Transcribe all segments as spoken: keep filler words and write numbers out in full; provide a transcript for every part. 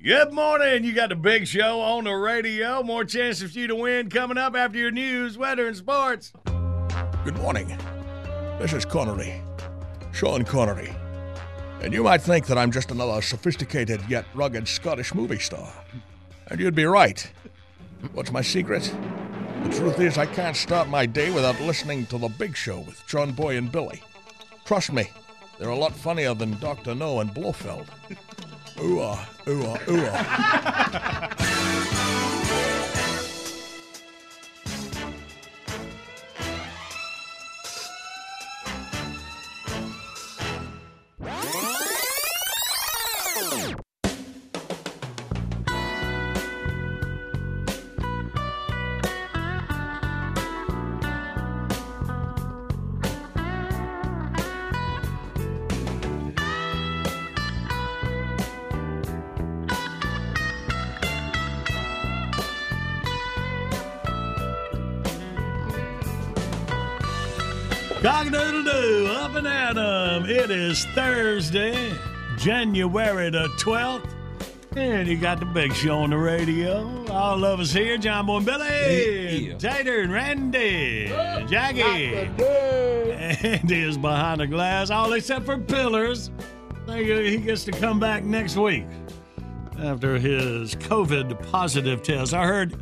Good morning. You got the big show on the radio. More chances for you to win coming up after your news, weather, and sports. Good morning. This is Connery, Sean Connery. And you might think that I'm just another sophisticated yet rugged Scottish movie star. And you'd be right. What's my secret? The truth is I can't start my day without listening to The Big Show with John Boy and Billy. Trust me, they're a lot funnier than Doctor No and Blofeld. Ooh-ah, ooh-ah, ooh-ah. Cock-a-doodle-doo, up and at 'em. It is Thursday, January the twelfth, and you got the big show on the radio. All of us here, John Boy and Billy, yeah. Tater and Randy, oh, Jackie, and he is behind the glass, all except for Pillars. He gets to come back next week after his COVID positive test. I heard...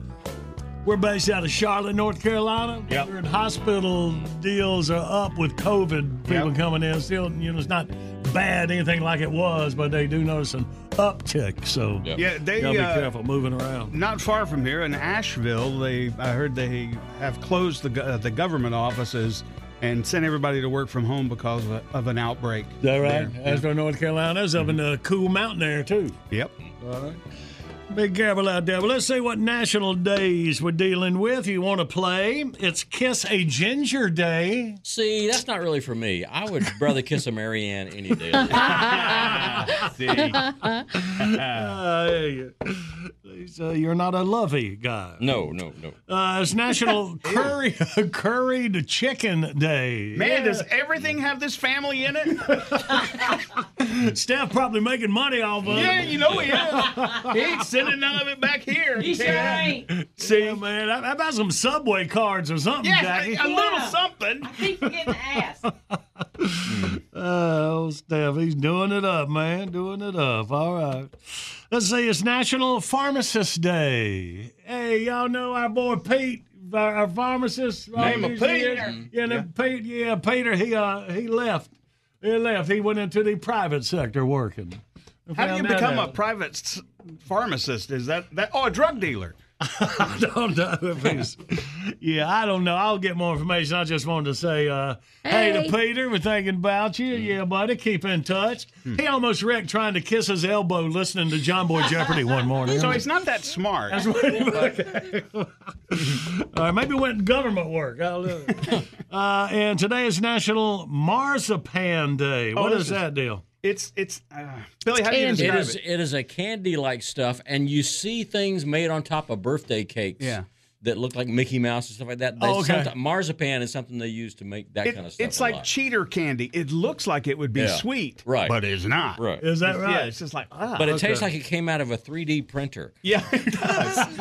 We're based out of Charlotte, North Carolina. Yep. We're in hospital deals are up with COVID. People yep. coming in still, you know, it's not bad, anything like it was, but they do notice an uptick. So yep. yeah, they gotta be uh, careful moving around. Not far from here in Asheville, they I heard they have closed the uh, the government offices and sent everybody to work from home because of, a, of an outbreak. Is that right? There. Asheville, North Carolina. That's mm-hmm. up in the cool mountain there too. Yep. All right. Be careful out there. But let's see what national days we're dealing with. You want to play? It's Kiss a Ginger Day. See, that's not really for me. I would rather kiss a Marianne any day. See? uh, you're not a lovey guy. No, no, no. Uh, it's National Curry Curried Chicken Day. Man, yeah. Does everything have this family in it? Steph probably making money off of it. Yeah, you know he is. He eats sending none of it back here. He's right. See, man, how about some Subway cards or something, yes, Jackie? A, a yeah. little something. I think you're getting asked. Oh, Steph, he's doing it up, man. Doing it up. All right. Let's see, it's National Pharmacist Day. Hey, y'all know our boy Pete, our, our pharmacist. Name of Peter. Yeah, yeah. Pete, yeah, Peter, he, uh, he left. He left. He went into the private sector working. How do you become a private pharmacist? Is that, that oh, a drug dealer? I don't know if he's. Yeah, I don't know. I'll get more information. I just wanted to say, uh, hey. hey to Peter, we're thinking about you. Yeah, buddy, keep in touch. Hmm. He almost wrecked trying to kiss his elbow listening to John Boy Jeopardy one morning. So he's not that smart. That's what he was. All right, maybe went government work. Uh, and today is National Marzipan Day. What oh, is that deal? It's, it's, uh, Billy, how do you describe it? Is, it? It is a candy-like stuff, and you see things made on top of birthday cakes yeah. that look like Mickey Mouse and stuff like that. Oh, okay. Marzipan is something they use to make that it, kind of stuff. It's like cheater candy. It looks like it would be yeah. sweet, right. but it's not. Right. Is that right? Yeah, it's just like, ah. But it okay. tastes like it came out of a three D printer. Yeah, it does.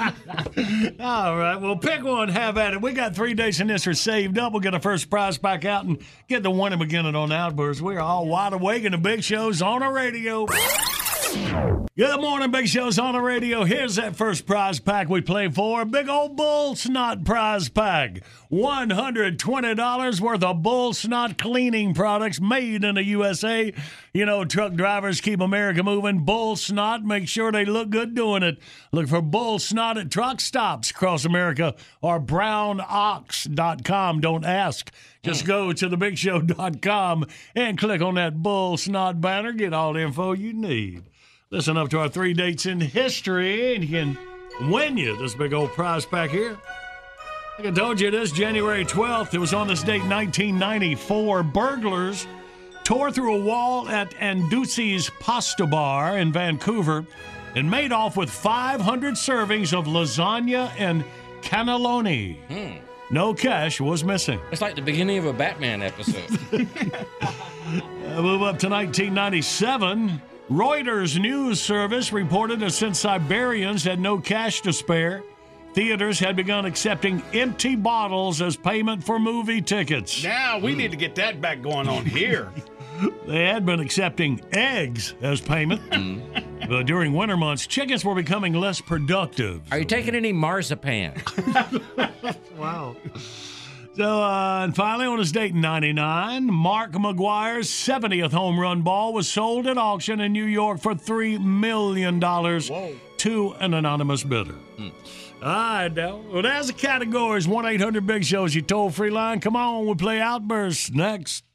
All right, well, pick one, have at it. We got three days in this are saved up. We'll get our first prize back out and get the winning beginning on Outburst. We're all wide awake and the big show's on our radio. Good morning, Big Show's on the radio. Here's that first prize pack we play for. Big old Bull Snot prize pack. one hundred twenty dollars worth of Bull Snot cleaning products made in the U S A. You know, truck drivers keep America moving. Bull Snot, make sure they look good doing it. Look for Bull Snot at truck stops across America or brown ox dot com. Don't ask. Just go to the big show dot com and click on that Bull Snot banner. Get all the info you need. Listen up to our three dates in history, and you can win you this big old prize pack here. Like I told you, this January twelfth, it was on this date, nineteen ninety-four, burglars tore through a wall at Anducci's Pasta Bar in Vancouver and made off with five hundred servings of lasagna and cannelloni. Hmm. No cash was missing. It's like the beginning of a Batman episode. uh, move up to nineteen ninety-seven. Reuters News Service reported that since Siberians had no cash to spare, theaters had begun accepting empty bottles as payment for movie tickets. Now we mm. need to get that back going on here. They had been accepting eggs as payment. Mm. But during winter months, chickens were becoming less productive. Are you taking any marzipan? Wow. So, uh, and finally, on his date in ninety-nine, Mark McGwire's seventieth home run ball was sold at auction in New York for three million dollars Whoa. To an anonymous bidder. Mm. All right, now. Well, that's the categories. one eight hundred big show is your toll-free line. Come on, we'll play Outburst next.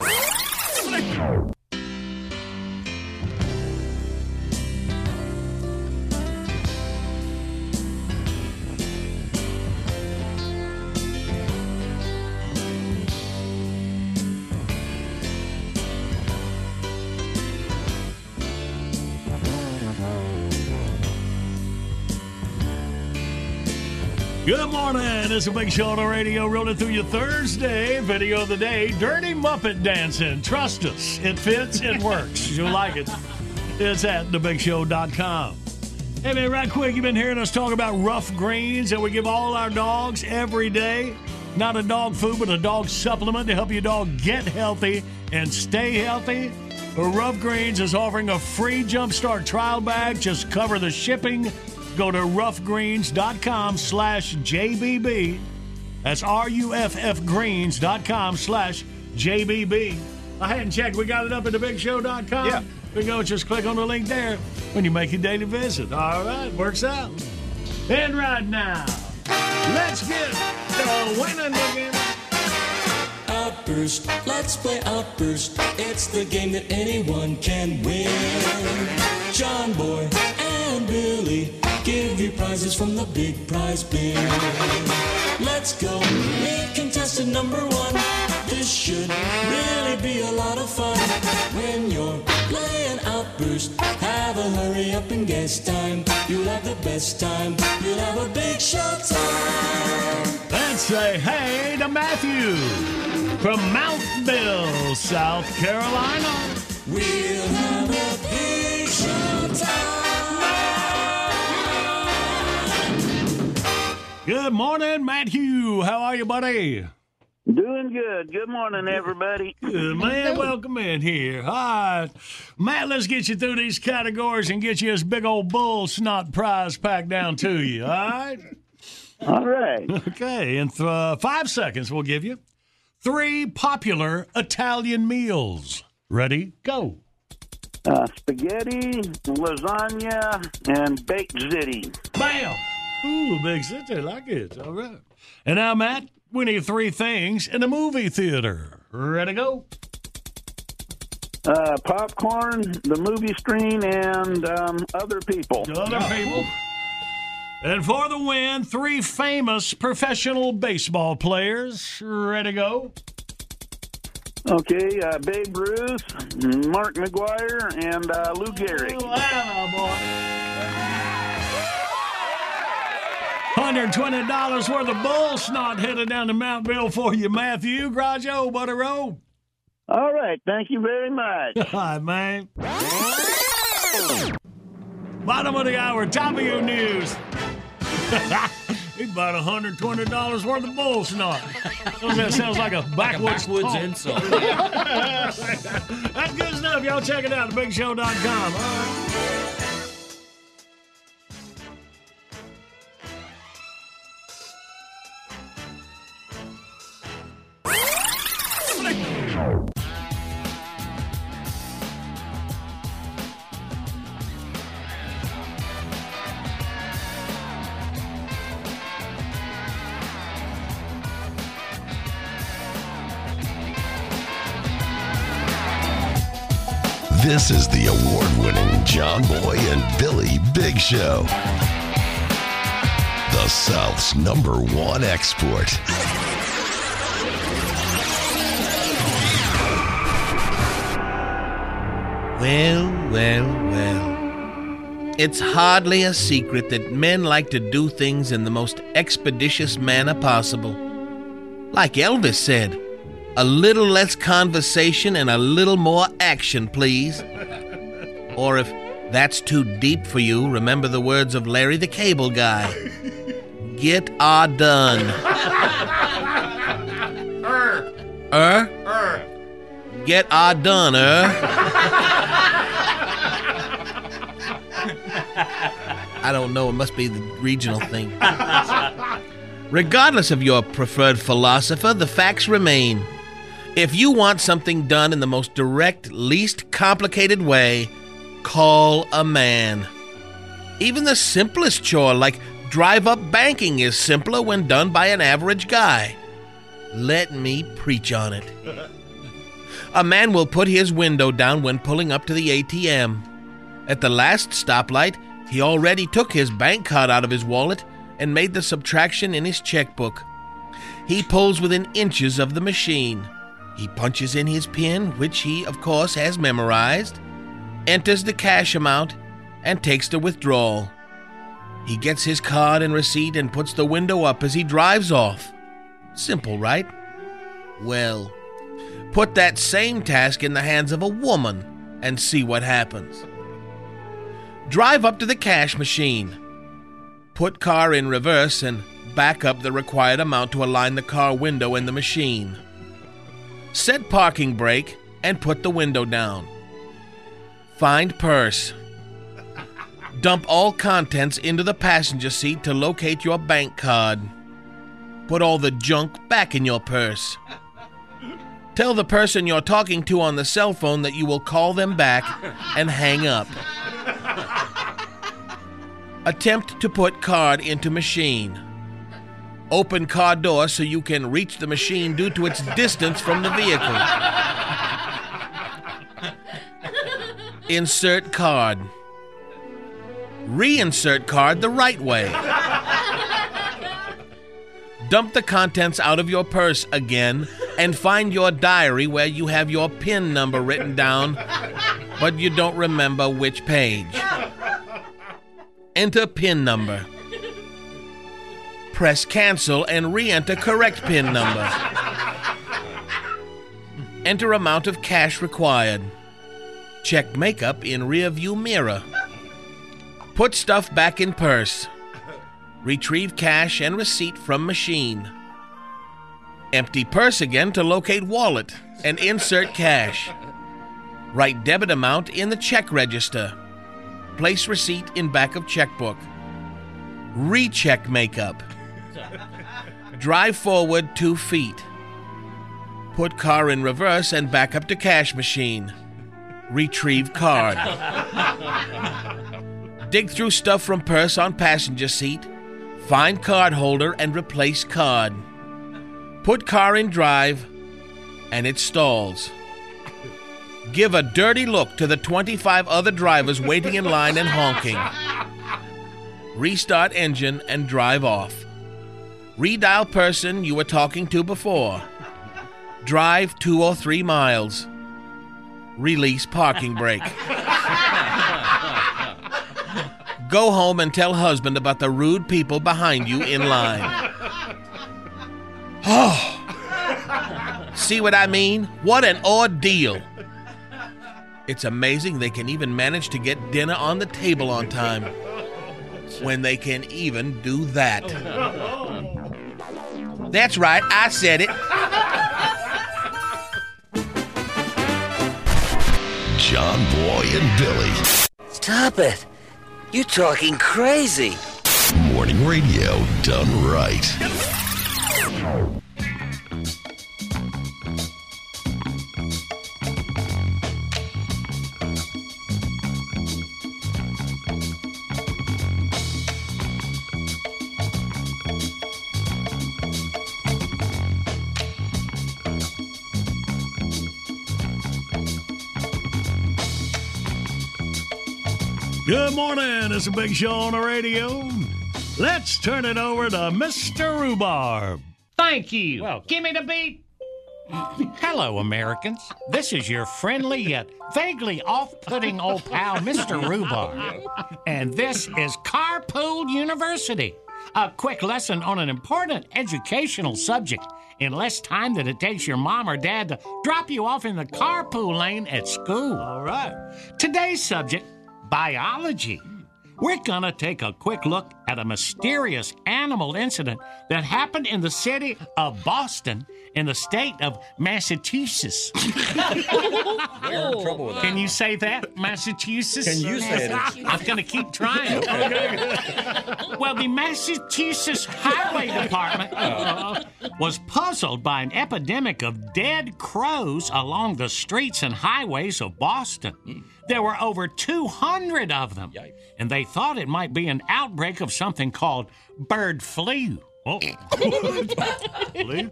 Good morning. It's a Big Show on the radio. Rolling through your Thursday video of the day. Dirty Muppet dancing. Trust us. It fits. It works. You'll like it. It's at the big show dot com. Hey, man, right quick, you've been hearing us talk about Ruff Greens that we give all our dogs every day. Not a dog food, but a dog supplement to help your dog get healthy and stay healthy. But Ruff Greens is offering a free Jumpstart trial bag. Just cover the shipping. Go to ruff greens dot com slash J B B. That's R U F F greens dot com slash J B B. I hadn't checked. We got it up at the big show dot com. Yeah. We go just click on the link there when you make your daily visit. All right. Works out. And right now, let's get the winning again. Outburst. Let's play Outburst. It's the game that anyone can win. John Boy and Billy give you prizes from the big prize bin. Let's go meet contestant number one. This should really be a lot of fun. When you're playing Outburst, have a hurry up and guess time. You'll have the best time. You'll have a big show time. Let's say hey to Matthew from Mountville, South Carolina. We'll have a big show time. Good morning, Matthew. How are you, buddy? Doing good. Good morning, everybody. Good man. Welcome in here. All right. Matt, let's get you through these categories and get you this big old Bull Snot prize pack down to you. All right? All right. Okay. In th- uh, five seconds, we'll give you three popular Italian meals. Ready? Go. Uh, spaghetti, lasagna, and baked ziti. Bam. Ooh, big city, like it. All right. And now, Matt, we need three things in the movie theater. Ready to go? Uh, popcorn, the movie screen, and um, other people. Other people. And for the win, three famous professional baseball players. Ready to go? Okay, uh, Babe Ruth, Mark McGwire, and uh, Lou Gehrig. Oh, wow, boy. one hundred twenty dollars worth of Bull Snot headed down to Mountville for you, Matthew. Grajo, Butter Row. All right, thank you very much. All right, man. Bottom of the hour, top of your news. He bought one hundred twenty dollars worth of Bull Snot. That sounds like a backwoods, like a backwoods insult. That's good stuff. Y'all check it out at big show dot com. All right. This is the award-winning John Boy and Billy Big Show, the South's number one export. Well, well, well. It's hardly a secret that men like to do things in the most expeditious manner possible. Like Elvis said, a little less conversation and a little more action, please. Or if that's too deep for you, remember the words of Larry the Cable Guy. Get our done. Er. Er? Er. Get our done, er. I don't know, it must be the regional thing. Regardless of your preferred philosopher, the facts remain. If you want something done in the most direct, least complicated way, call a man. Even the simplest chore, like drive-up banking, is simpler when done by an average guy. Let me preach on it. A man will put his window down when pulling up to the A T M. At the last stoplight, he already took his bank card out of his wallet and made the subtraction in his checkbook. He pulls within inches of the machine. He punches in his PIN, which he, of course, has memorized, enters the cash amount, and takes the withdrawal. He gets his card and receipt and puts the window up as he drives off. Simple, right? Well, put that same task in the hands of a woman and see what happens. Drive up to the cash machine. Put car in reverse and back up the required amount to align the car window and the machine. Set parking brake and put the window down. Find purse. Dump all contents into the passenger seat to locate your bank card. Put all the junk back in your purse. Tell the person you're talking to on the cell phone that you will call them back and hang up. Attempt to put card into machine. Open car door so you can reach the machine due to its distance from the vehicle. Insert card. Reinsert card the right way. Dump the contents out of your purse again and find your diary where you have your PIN number written down, but you don't remember which page. Enter PIN number. Press cancel and re-enter correct PIN number. Enter amount of cash required. Check makeup in rearview mirror. Put stuff back in purse. Retrieve cash and receipt from machine. Empty purse again to locate wallet and insert cash. Write debit amount in the check register. Place receipt in back of checkbook. Recheck makeup. Drive forward two feet. Put car in reverse and back up to cash machine. Retrieve card. Dig through stuff from purse on passenger seat. Find card holder and replace card. Put car in drive, and it stalls. Give a dirty look to the twenty-five other drivers waiting in line and honking. Restart engine and drive off. Redial person you were talking to before. Drive two or three miles. Release parking brake. Go home and tell husband about the rude people behind you in line. Oh, see what I mean? What an ordeal. It's amazing they can even manage to get dinner on the table on time. When they can even do that. That's right, I said it. John Boy and Billy. Stop it. You're talking crazy. Morning radio done right. Good morning, it's a big show on the radio. Let's turn it over to Mister Rhubarb. Thank you. Welcome. Give me the beat. Hello, Americans. This is your friendly yet vaguely off-putting old pal, Mister Rhubarb. And this is Carpool University, a quick lesson on an important educational subject in less time than it takes your mom or dad to drop you off in the carpool lane at school. All right. Today's subject... biology. We're going to take a quick look at a mysterious animal incident that happened in the city of Boston in the state of Massachusetts. We're in trouble with that. Can you say that, Massachusetts? Can you say that? I'm going to keep trying. Okay. Well, the Massachusetts Highway Department uh, was puzzled by an epidemic of dead crows along the streets and highways of Boston. Mm. There were over two hundred of them, Yikes. And they thought it might be an outbreak of something called bird flu. Oh.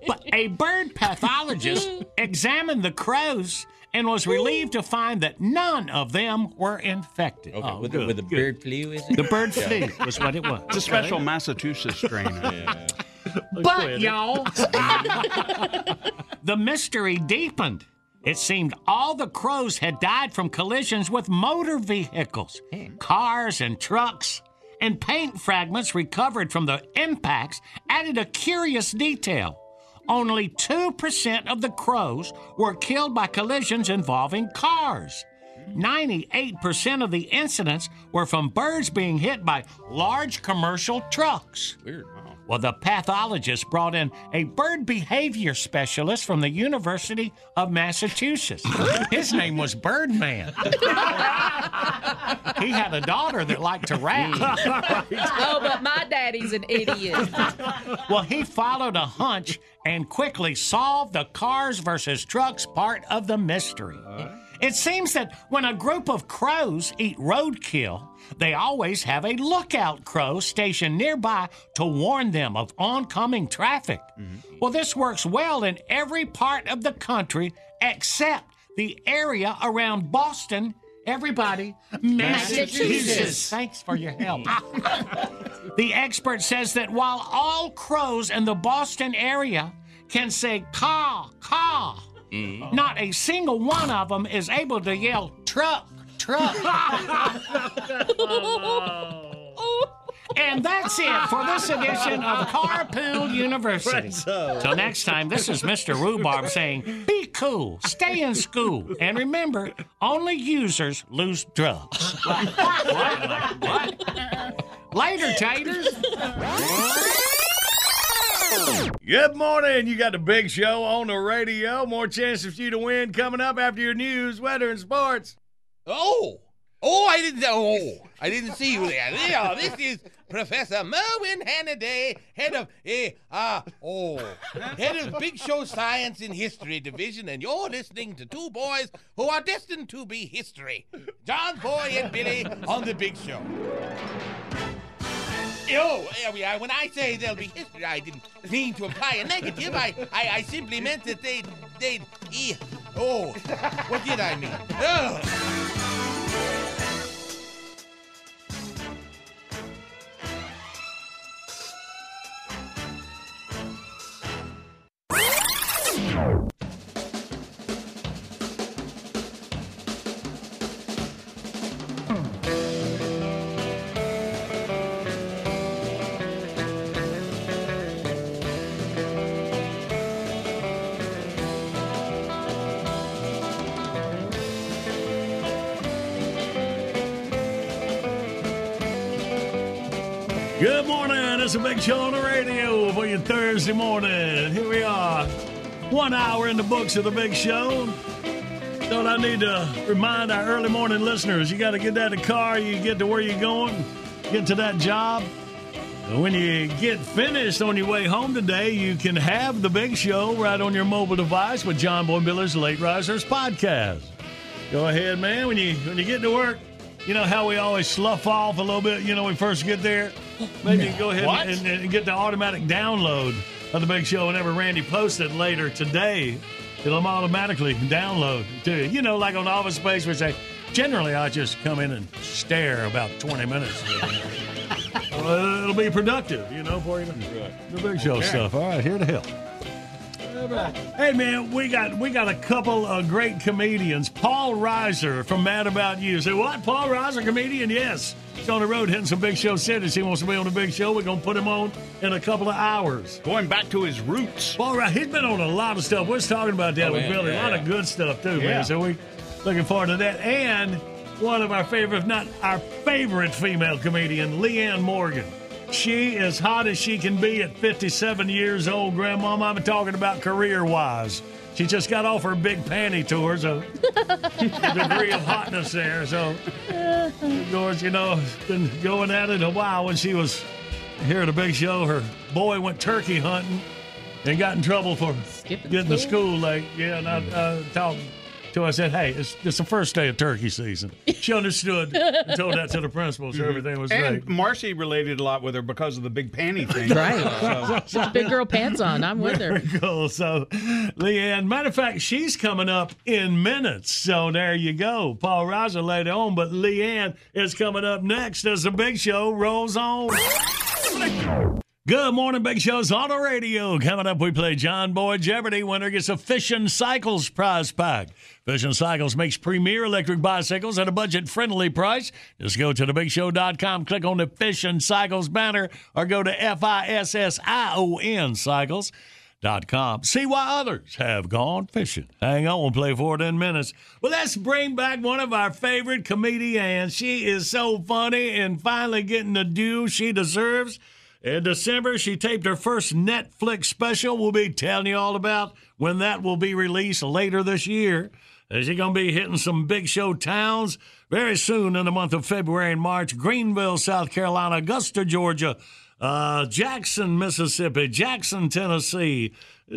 But a bird pathologist examined the crows and was relieved to find that none of them were infected. Okay, oh, with, good, the, with the bird flu, is it? The bird yeah. flu was what it was. It's a special Massachusetts strain. Yeah. But, y'all, the mystery deepened. It seemed all the crows had died from collisions with motor vehicles, cars and trucks, and paint fragments recovered from the impacts added a curious detail. Only two percent of the crows were killed by collisions involving cars. ninety-eight percent of the incidents were from birds being hit by large commercial trucks. Weird. Well, the pathologist brought in a bird behavior specialist from the University of Massachusetts. His name was Birdman. He had a daughter that liked to rap. Oh, but my daddy's an idiot. Well, he followed a hunch and quickly solved the cars versus trucks part of the mystery. It seems that when a group of crows eat roadkill, they always have a lookout crow stationed nearby to warn them of oncoming traffic. Mm-hmm. Well, this works well in every part of the country except the area around Boston. Everybody, Massachusetts. Thanks for your help. The expert says that while all crows in the Boston area can say caw, caw, Mm. not a single one of them is able to yell, truck, truck. And that's it for this edition of Carpool University. Till next time, this is Mister Rhubarb saying, be cool, stay in school, and remember, only users lose drugs. What? What? What? Later, Taters. Good morning. You got the big show on the radio. More chances for you to win coming up after your news, weather, and sports. Oh, oh, I didn't. Oh, I didn't see you there. There, this is Professor Merwin Hannaday, head of eh, uh, oh, head of Big Show Science and History Division, and you're listening to two boys who are destined to be history, John Boy and Billy, on the Big Show. Oh, when I say there'll be history, I didn't mean to imply a negative. I, I, I simply meant that they'd, they'd, oh, what did I mean? Oh. It's a big show on the radio for you Thursday morning. Here we are. One hour in the books of the big show. Don't I need to remind our early morning listeners, you got to get out of the car, you get to where you're going, get to that job. And when you get finished on your way home today, you can have the big show right on your mobile device with John Boy and Billy's Late Risers podcast. Go ahead, man. When you, when you get to work, you know how we always slough off a little bit, you know, when we first get there? Maybe yeah. you go ahead and, and, and get the automatic download of the big show whenever Randy posts it later today. It'll automatically download to you. You know, like on Office Space, we say, generally I just come in and stare about twenty minutes. Well, it'll be productive, you know, for you. Right. The big show okay. stuff. All right, here to help. Right. Hey, man, we got we got a couple of great comedians. Paul Reiser from Mad About You. Say, what? Paul Reiser, comedian? Yes. He's on the road hitting some big show cities. He wants to be on the big show. We're going to put him on in a couple of hours. Going back to his roots. Paul Reiser, he's been on a lot of stuff. We're talking about that oh, with man, Billy. Yeah, a lot yeah. of good stuff, too, yeah. man. So we're looking forward to that. And one of our favorite, if not our favorite female comedian, Leanne Morgan. She is hot as she can be at fifty-seven years old, Grandmama. I'm talking about career-wise. She just got off her big panty tour, so a degree of hotness there. So, of course, you know, been going at it a while. When she was here at a big show, her boy went turkey hunting and got in trouble for Skipping getting to school late. Yeah, and I, I talked to her. I said, hey, it's, it's the first day of turkey season. She understood and told that to the principal, so mm-hmm. everything was and great. Marcy related a lot with her because of the big panty thing. Right. So, so. Big girl pants on. I'm with her. Cool. So, Leanne, matter of fact, she's coming up in minutes. So there you go. Paul Reiser later on, but Leanne is coming up next as the big show rolls on. Good morning, Big Show's on the radio. Coming up, we play John Boy Jeopardy. Winner gets a Fission Cycles prize pack. Fission Cycles makes premier electric bicycles at a budget-friendly price. Just go to the big show dot com, click on the Fission Cycles banner, or go to F I S S I O N cycles dot com. See why others have gone fishing. Hang on, we'll play for it in minutes. Well, let's bring back one of our favorite comedians. She is so funny and finally getting the due she deserves. In December, she taped her first Netflix special. We'll be telling you all about when that will be released later this year. She's going to be hitting some big show towns very soon in the month of February and March. Greenville, South Carolina, Augusta, Georgia, uh, Jackson, Mississippi, Jackson, Tennessee.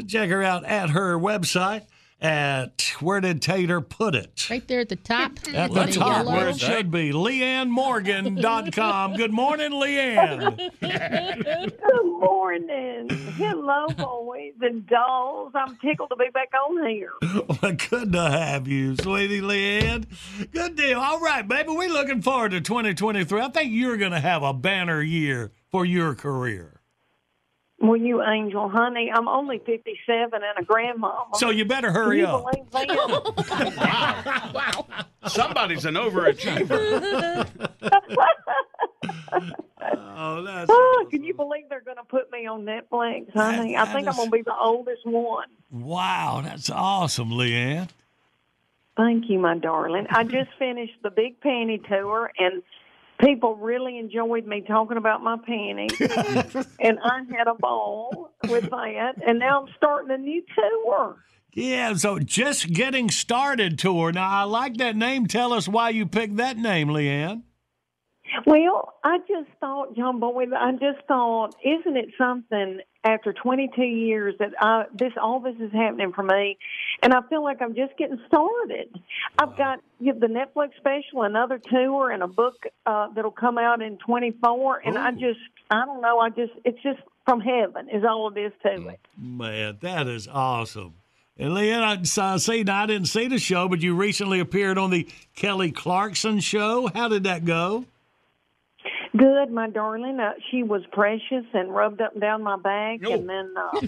Check her out at her website. At where did Tater put it? Right there at the top. At the, the top, yellow. Where it should be. Leanne Morgan dot com. Good morning, Leanne. Good morning. Hello, boys and dolls. I'm tickled to be back on here. Well, good to have you, sweetie Leanne. Good deal. All right, baby, we're looking forward to twenty twenty-three. I think you're going to have a banner year for your career. Well, you angel, honey, I'm only fifty-seven and a grandma. So you better hurry you up. Wow. Wow. Somebody's an overachiever. Oh, that's oh, can you believe they're going to put me on Netflix, honey? That, that I think is... I'm going to be the oldest one. Wow, that's awesome, Leanne. Thank you, my darling. I just finished the Big Panty Tour, and people really enjoyed me talking about my panties, and I had a ball with that, and now I'm starting a new tour. Yeah, so Just Getting Started Tour. Now, I like that name. Tell us why you picked that name, Leanne. Well, I just thought, John Boy, I just thought, isn't it something after twenty-two years that I, this all this is happening for me, and I feel like I'm just getting started. I've got you know, the Netflix special, another tour, and a book uh, that'll come out in twenty-four, and Ooh. I just, I don't know, I just, it's just from heaven is all it is to me. Man, that is awesome. And Leanne, I, I see. I didn't see the show, but you recently appeared on the Kelly Clarkson show. How did that go? Good, my darling. Uh, she was precious and rubbed up and down my back. Oh. And then, uh,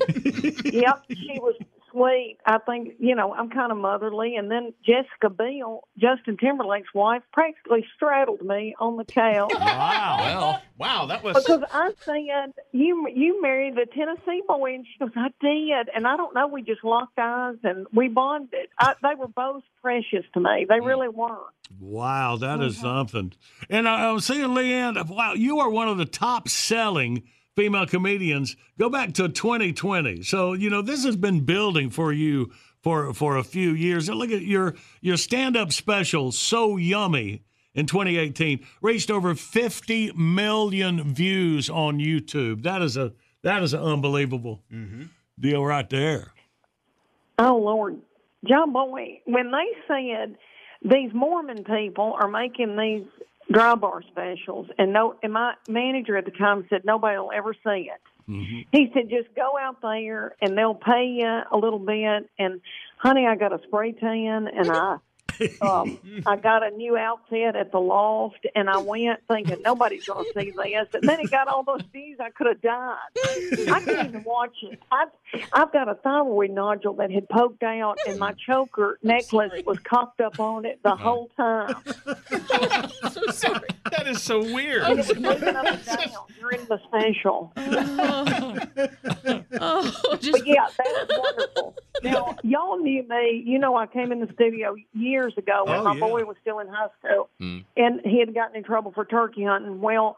yep, she was sweet. I think, you know, I'm kind of motherly. And then Jessica Biel, Justin Timberlake's wife, practically straddled me on the couch. Wow. Well, wow, that was... Because I said, you you married the Tennessee boy. And she goes, I did. And I don't know, we just locked eyes and we bonded. I, they were both precious to me. They really were. Wow, that is something. And I, I was seeing, Leanne, wow, you are one of the top-selling female comedians. Go back to twenty twenty. So, you know, this has been building for you for for a few years. And look at your, your stand-up special, So Yummy, in twenty eighteen, reached over fifty million views on YouTube. That is a that is an unbelievable mm-hmm. deal right there. Oh, Lord. John Boy, when they said... These Mormon people are making these dry bar specials, and no, and my manager at the time said nobody will ever see it. Mm-hmm. He said, just go out there, and they'll pay you a little bit. And, honey, I got a spray tan, and I um, I got a new outfit at the loft, and I went thinking nobody's going to see this. And then it got all those views, I could have died. I couldn't even watch it. I've, I've got a thyroid nodule that had poked out, and my choker necklace was cocked up on it the uh-huh. whole time. I'm so sorry. That is so weird. It was moving up and down during the special. Oh. Oh, just... But, yeah, that was wonderful. Now, y'all knew me. You know, I came in the studio years ago when oh, my yeah. boy was still in high school mm. and he had gotten in trouble for turkey hunting. Well,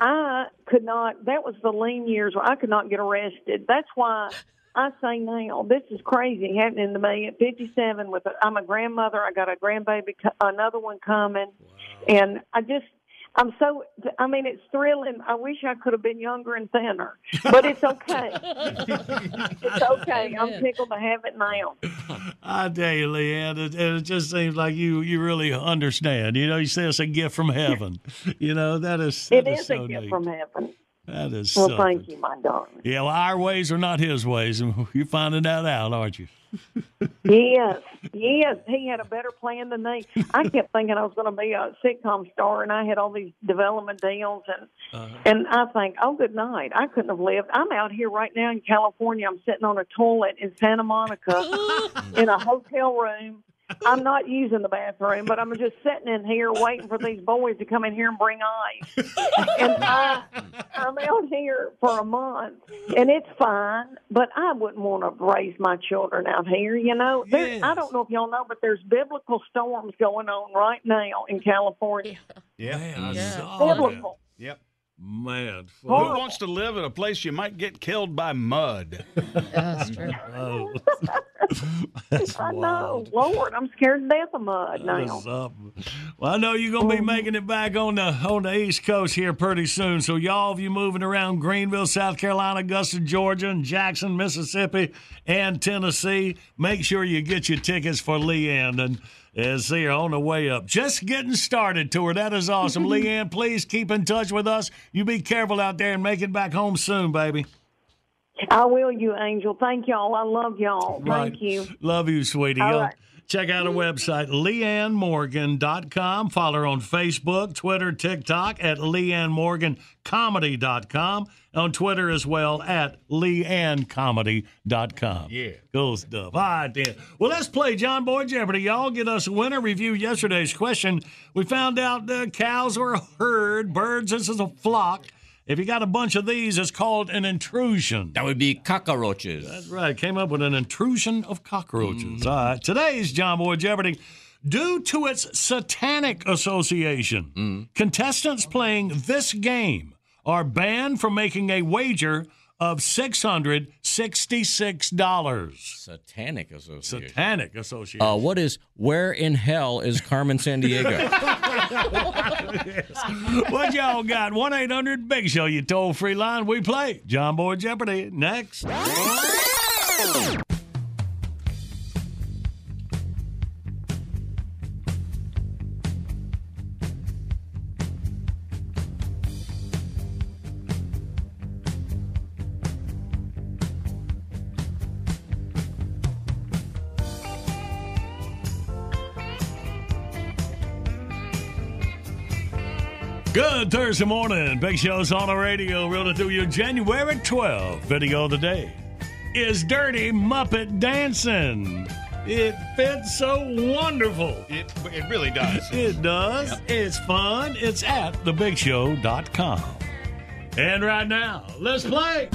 I could not, that was the lean years where I could not get arrested. That's why I say now, this is crazy happening to me at fifty-seven with, a, I'm a grandmother. I got a grandbaby, another one coming. Wow. And I just, I'm so, I mean, it's thrilling. I wish I could have been younger and thinner, but it's okay. It's okay. I'm tickled to have it now. I tell you, Leanne, it, it just seems like you, you really understand. You know, you say it's a gift from heaven. You know, that is that It is, is so a gift neat. From heaven. That is Well, something. Thank you, my darling. Yeah, well, our ways are not his ways, and you're finding that out, aren't you? Yes, yes. He had a better plan than me. I kept thinking I was going to be a sitcom star, and I had all these development deals, and uh-huh. and I think, oh, good night. I couldn't have lived. I'm out here right now in California. I'm sitting on a toilet in Santa Monica in a hotel room. I'm not using the bathroom, but I'm just sitting in here waiting for these boys to come in here and bring ice. And I, I'm out here for a month, and it's fine, but I wouldn't want to raise my children out here, you know. Yes. I don't know if y'all know, but there's biblical storms going on right now in California. Yeah. Man, yeah. I saw biblical. That. Yep. Man. Who wants to live in a place you might get killed by mud? That's true. Oh. That's I wild. know. Lord, I'm scared to death of mud now. Well, I know you're going to be making it back on the on the East Coast here pretty soon. So, y'all, if you're moving around Greenville, South Carolina, Augusta, Georgia, and Jackson, Mississippi, and Tennessee, make sure you get your tickets for Leanne and and see her on the way up. Just getting started to her. That is awesome. Leanne, please keep in touch with us. You be careful out there and make it back home soon, baby. I will, you angel. Thank y'all. I love y'all. Right. Thank you. Love you, sweetie. Right. Check out our website, Leanne Morgan dot com. Follow her on Facebook, Twitter, TikTok at Leanne Morgan Comedy dot com. On Twitter as well at Leanne Comedy dot com. Yeah. Cool stuff. All right, then. Well, let's play John Boy Jeopardy. Y'all get us a winner. Review yesterday's question. We found out uh, cows are a herd, birds, this is a flock. If you got a bunch of these, it's called an intrusion. That would be cockroaches. That's right. Came up with an intrusion of cockroaches. Mm. All right. Today's John Boy Jeopardy. Due to its satanic association, mm. contestants playing this game are banned from making a wager of six hundred sixty-six dollars. Satanic Association. Satanic Association. Uh, what is, where in hell is Carmen Sandiego? What y'all got? one eight hundred big show, you toll-free line. We play John Boy Jeopardy next. Good Thursday morning. Big Show's on the radio. Reeling through your January twelfth video of the day. Is Dirty Muppet Dancing? It fits so wonderful. It, it really does. It does. Yep. It's fun. It's at the big show dot com. And right now, let's play.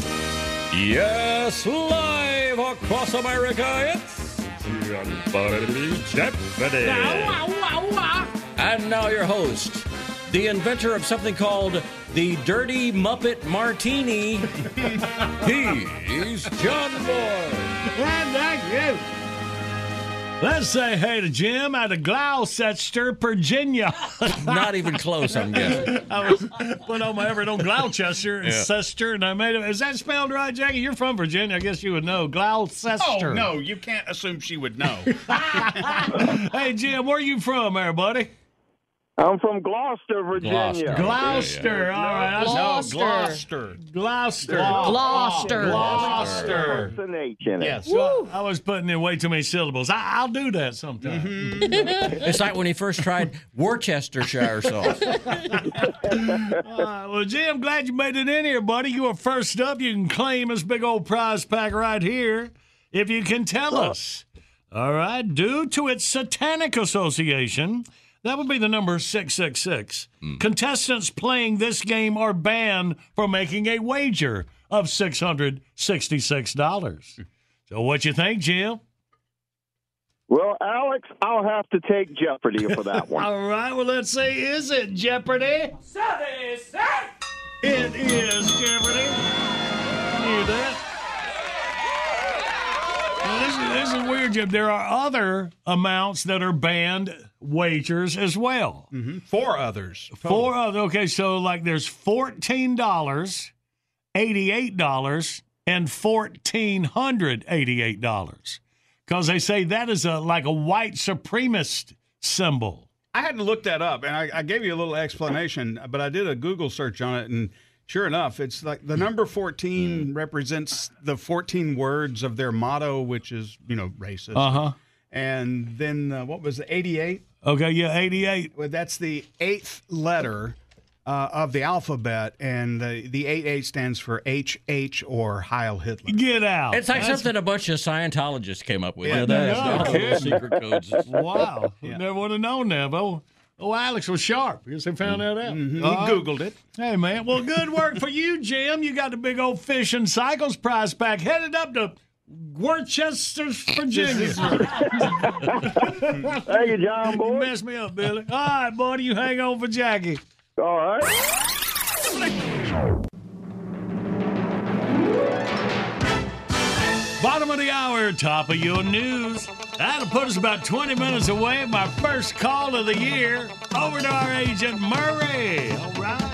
Yes, live across America, it's John Boy Jeopardy. Now, wah, wah, wah. And now your host, the inventor of something called the Dirty Muppet Martini. He's John Boy. Let's say hey to Jim out of Gloucester, Virginia. Not even close, I'm guessing. I was put on my effort on Gloucester and yeah. Cester, and I made it. Is that spelled right, Jackie? You're from Virginia. I guess you would know. Gloucester. Oh, no. You can't assume she would know. Hey, Jim, where are you from, there, buddy? I'm from Gloucester, Virginia. Gloucester, Gloucester. Yeah, yeah. All right. Gloucester. No, Gloucester. Gloucester. Gloucester. Gloucester. Gloucester. Yes. So I, I was putting in way too many syllables. I, I'll do that sometime. Mm-hmm. It's like when he first tried Worcestershire sauce. uh, well, Jim, glad you made it in here, buddy. You were first up. You can claim this big old prize pack right here if you can tell oh. us. All right. Due to its satanic association... That would be the number six six six. Mm. Contestants playing this game are banned for making a wager of six hundred sixty-six dollars. So what you think, Jim? Well, Alex, I'll have to take Jeopardy for that one. All right, well, let's see. Is it Jeopardy? seventy-six! It is Jeopardy. Hear that? Now, this, is, this is weird, Jim. There are other amounts that are banned... wagers as well. Mm-hmm. Four others. Totally. Four other. Okay, so like there's fourteen dollars, eighty-eight dollars, and fourteen hundred eighty-eight dollars, because they say that is a like a white supremacist symbol. I hadn't looked that up, and I, I gave you a little explanation, but I did a Google search on it, and sure enough, it's like the number fourteen represents the fourteen words of their motto, which is you know racist. Uh huh. And then uh, what was it, eighty-eight? Okay, yeah, eighty-eight. Well, that's the eighth letter uh, of the alphabet, and the, the eight eight stands for H H or Heil Hitler. Get out. It's like that's... something a bunch of Scientologists came up with. Yeah, yeah that's no. the secret codes. Wow. Yeah. Never would have known that, but... Oh, Alex was sharp. I guess they found that out. Mm-hmm. Uh, he Googled it. Hey, man. Well, good work for you, Jim. You got the big old Fission Cycles prize pack headed up to... Worcester, Virginia. Thank you, John Boy. You messed me up, Billy. All right, buddy, you hang on for Jackie. All right. Bottom of the hour, top of your news. That'll put us about twenty minutes away from my first call of the year. Over to our agent, Murray. All right.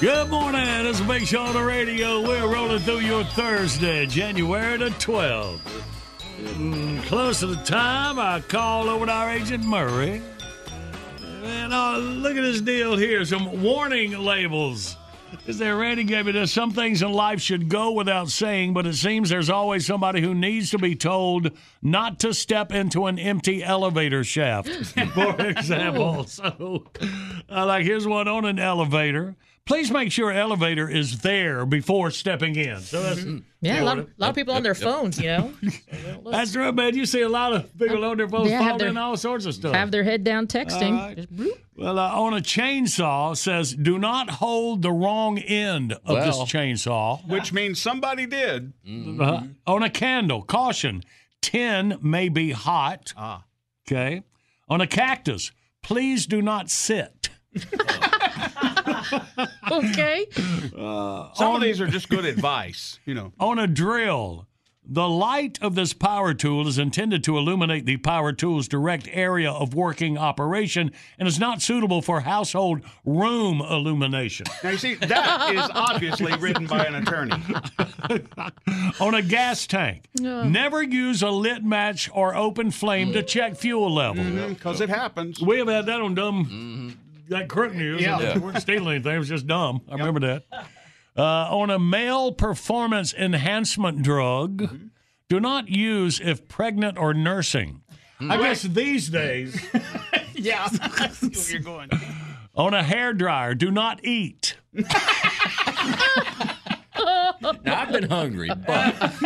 Good morning. It's Big Show on the radio. We're rolling through your Thursday, January the twelfth. Mm, close to the time, I call over to our agent, Murray. And uh, look at this deal here. Some warning labels is there, Randy gave me this. Some things in life should go without saying, but it seems there's always somebody who needs to be told not to step into an empty elevator shaft, for example. So, uh, like, here's one on an elevator. Please make sure elevator is there before stepping in. So that's yeah, a lot, of, a lot of people yep, on their yep. phones, you know. So that's right, man. You see a lot of people uh, on their phones, yeah, falling their, in all sorts of stuff. Have their head down texting. Right. Just, well, uh, on a chainsaw says, do not hold the wrong end of well, this chainsaw. Which means somebody did. Mm-hmm. Uh, on a candle, caution, tin may be hot. Ah. Okay. On a cactus, please do not sit. Okay. Uh, Some on, of these are just good advice, you know. On a drill, the light of this power tool is intended to illuminate the power tool's direct area of working operation and is not suitable for household room illumination. Now, you see, that is obviously written by an attorney. On a gas tank, no. never use a lit match or open flame to check fuel level. Because mm-hmm, it happens. We have had that on dumb... Mm-hmm. That crook news. Yeah. They weren't stealing anything. It was just dumb. I yep. remember that. Uh, on a male performance enhancement drug, mm-hmm. do not use if pregnant or nursing. Mm-hmm. I Wait. guess these days. Yeah. I see where you're going. On a hairdryer, do not eat. Now, I've been hungry, but.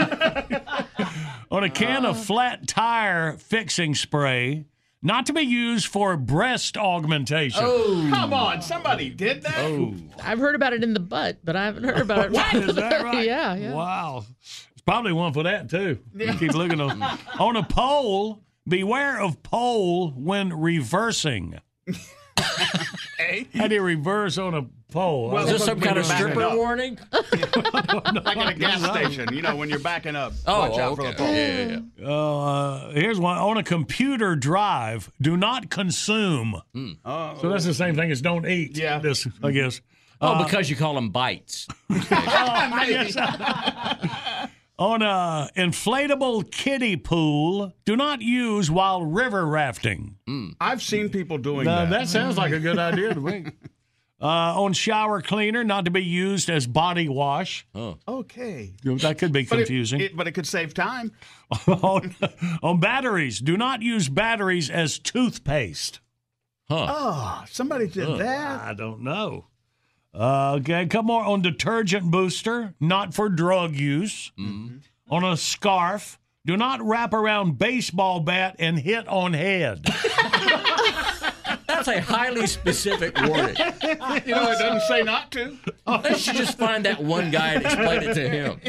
On a can uh. of flat tire fixing spray. Not to be used for breast augmentation. Oh, come on! Somebody did that. Oh. I've heard about it in the butt, but I haven't heard about it. What is that right? Yeah, yeah. Wow, it's probably one for that too. You keep looking on. On a pole, beware of pole when reversing. Hey? How do you reverse on a pole? Well, is this some kind of stripper warning? Like at a gas station, you know, when you're backing up. Oh, watch out okay. for the pole. Yeah, yeah, yeah. Uh, here's one. On a computer drive, do not consume. Mm. Uh, so that's the same thing as don't eat. Yeah. This, I guess. Oh, uh, because you call them bites. Oh, on a inflatable kiddie pool, do not use while river rafting. Mm. I've seen people doing now, that. That sounds like a good idea to me. Uh, on shower cleaner, not to be used as body wash. Oh. Okay. That could be confusing. But it, it, but it could save time. on, on batteries, do not use batteries as toothpaste. Huh. Oh, somebody did huh. that? I don't know. Uh, okay, a couple more. On detergent booster, not for drug use. Mm-hmm. On a scarf, do not wrap around baseball bat and hit on head. That's a highly specific warning. You know, it doesn't say not to. Let's just find that one guy and explain it to him.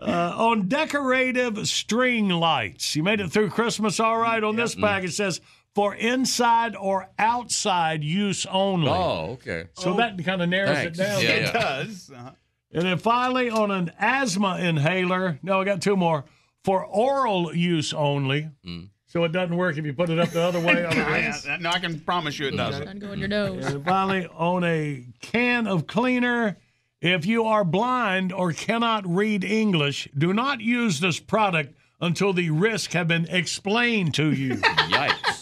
Uh, on decorative string lights, you made it through Christmas all right on this pack. It says, for inside or outside use only. Oh, okay. So oh, that kind of narrows thanks. it down. Yeah, it yeah. does. Uh-huh. And then finally, on an asthma inhaler, no, I got two more, for oral use only. Mm. So it doesn't work if you put it up the other way. On the no, I can promise you it doesn't. It doesn't go in your nose. And finally, on a can of cleaner, if you are blind or cannot read English, do not use this product until the risks have been explained to you. Yikes.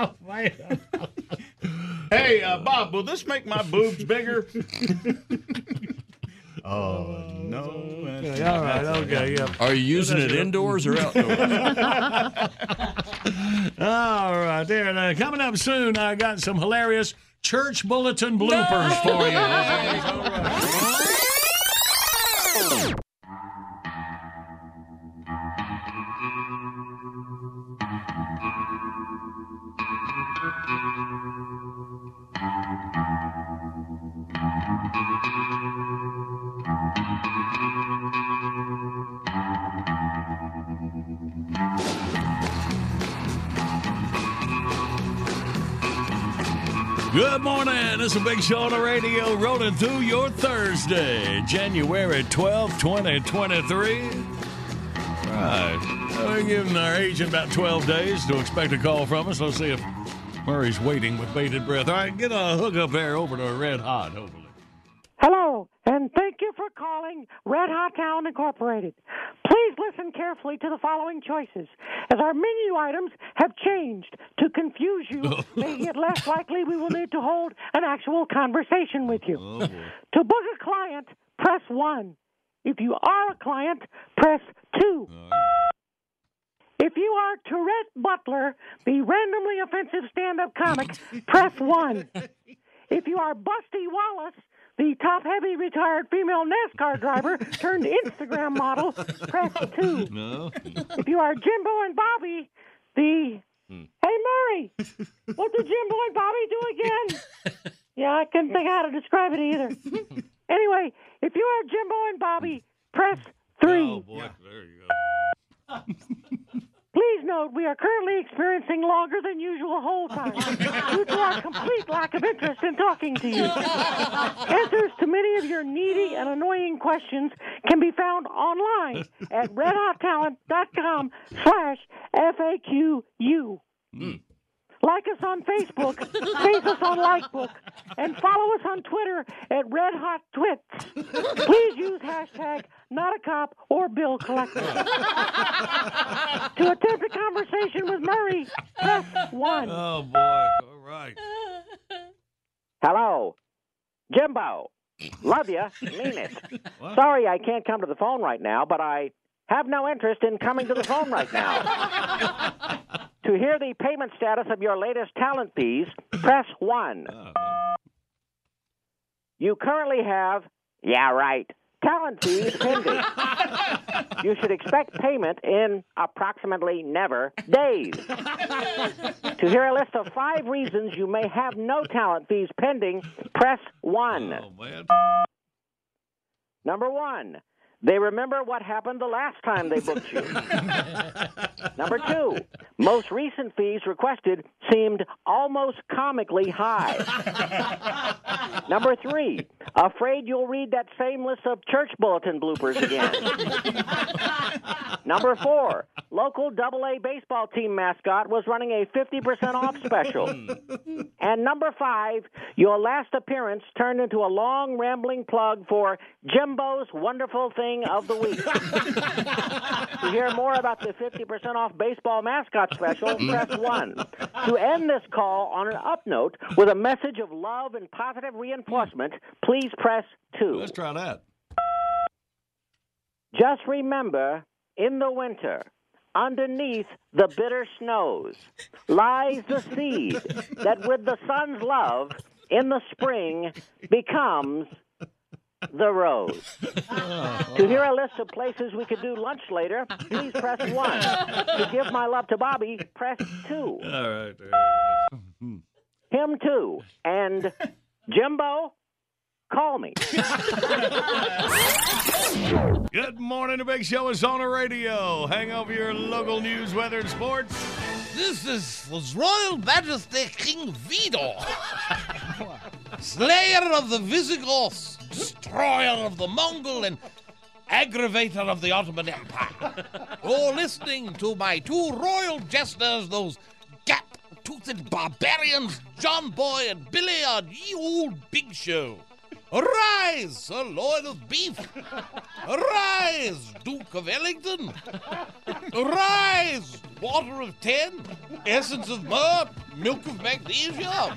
Oh, man. Hey, uh, Bob, will this make my boobs bigger? Oh, no. Okay. All right, okay, yeah. Are you using it indoors or outdoors? All right, there. Now, coming up soon, I got some hilarious church bulletin bloopers no! for you. All right. Good morning. This is a Big Show on the radio, rolling through your Thursday, January twelfth, twenty twenty-three. All right. We're giving our agent about twelve days to expect a call from us. Let's see if Murray's waiting with bated breath. All right, get a hookup there over to Red Hot, hopefully. Hello, and thank you for calling Red Hot Town Incorporated. Please listen carefully to the following choices, as our menu items have changed to confuse you, making it less likely we will need to hold an actual conversation with you. Oh, to book a client, press one. If you are a client, press two. Uh. If you are Tourette Butler, the randomly offensive stand-up comic, press one. If you are Busty Wallace, the top-heavy retired female NASCAR driver turned Instagram model, press two. No. If you are Jimbo and Bobby, the... Hmm. Hey, Murray, what did Jimbo and Bobby do again? Yeah, I couldn't think how to describe it either. Anyway, if you are Jimbo and Bobby, press three. Oh, boy, yeah. There you go. Please note, we are currently experiencing longer than usual hold time due to our complete lack of interest in talking to you. Answers to many of your needy and annoying questions can be found online at redhottalent.com slash FAQU. Mm. Like us on Facebook, face us on Likebook, and follow us on Twitter at RedHotTwits. Please use hashtag NotACop or Bill Collector. To attempt a conversation with Murray, press one. Oh, boy. All right. Hello. Jimbo. Love you. Mean it. What? Sorry I can't come to the phone right now, but I have no interest in coming to the phone right now. To hear the payment status of your latest talent fees, press one. Oh. You currently have, yeah, right, talent fees pending. You should expect payment in approximately never days. To hear a list of five reasons you may have no talent fees pending, press one. Oh, man. Number one. They remember what happened the last time they booked you. Number two, most recent fees requested seemed almost comically high. Number three, afraid you'll read that same list of church bulletin bloopers again. Number four, local double A baseball team mascot was running a fifty percent off special. And number five, your last appearance turned into a long rambling plug for Jimbo's Wonderful Thing of the week. To hear more about the fifty percent off baseball mascot special, press one. To end this call on an up note with a message of love and positive reinforcement, please press two. Let's try that. Just remember, in the winter, underneath the bitter snows, lies the seed that with the sun's love, in the spring, becomes... the road. To hear a list of places we could do lunch later, please press one. To give my love to Bobby, press two. All right. Him too. And Jimbo, call me. Good morning. The Big Show is on the radio. Hang over your local news, weather, and sports. This is His Royal Majesty King Vidor, slayer of the Visigoths, destroyer of the Mongol, and aggravator of the Ottoman Empire. You're listening to my two royal jesters, those gap-toothed barbarians, John Boy and Billy, on ye old Big Show. Arise, Sir Lord of Beef. Arise, Duke of Ellington. Arise, Water of Ten, Essence of Myrrh, Milk of Magnesia.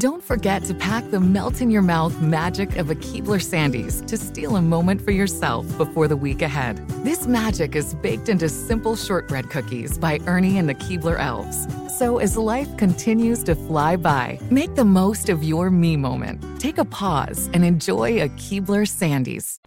Don't forget to pack the melt-in-your-mouth magic of a Keebler Sandies to steal a moment for yourself before the week ahead. This magic is baked into simple shortbread cookies by Ernie and the Keebler Elves. So as life continues to fly by, make the most of your me moment. Take a pause and enjoy a Keebler Sandies.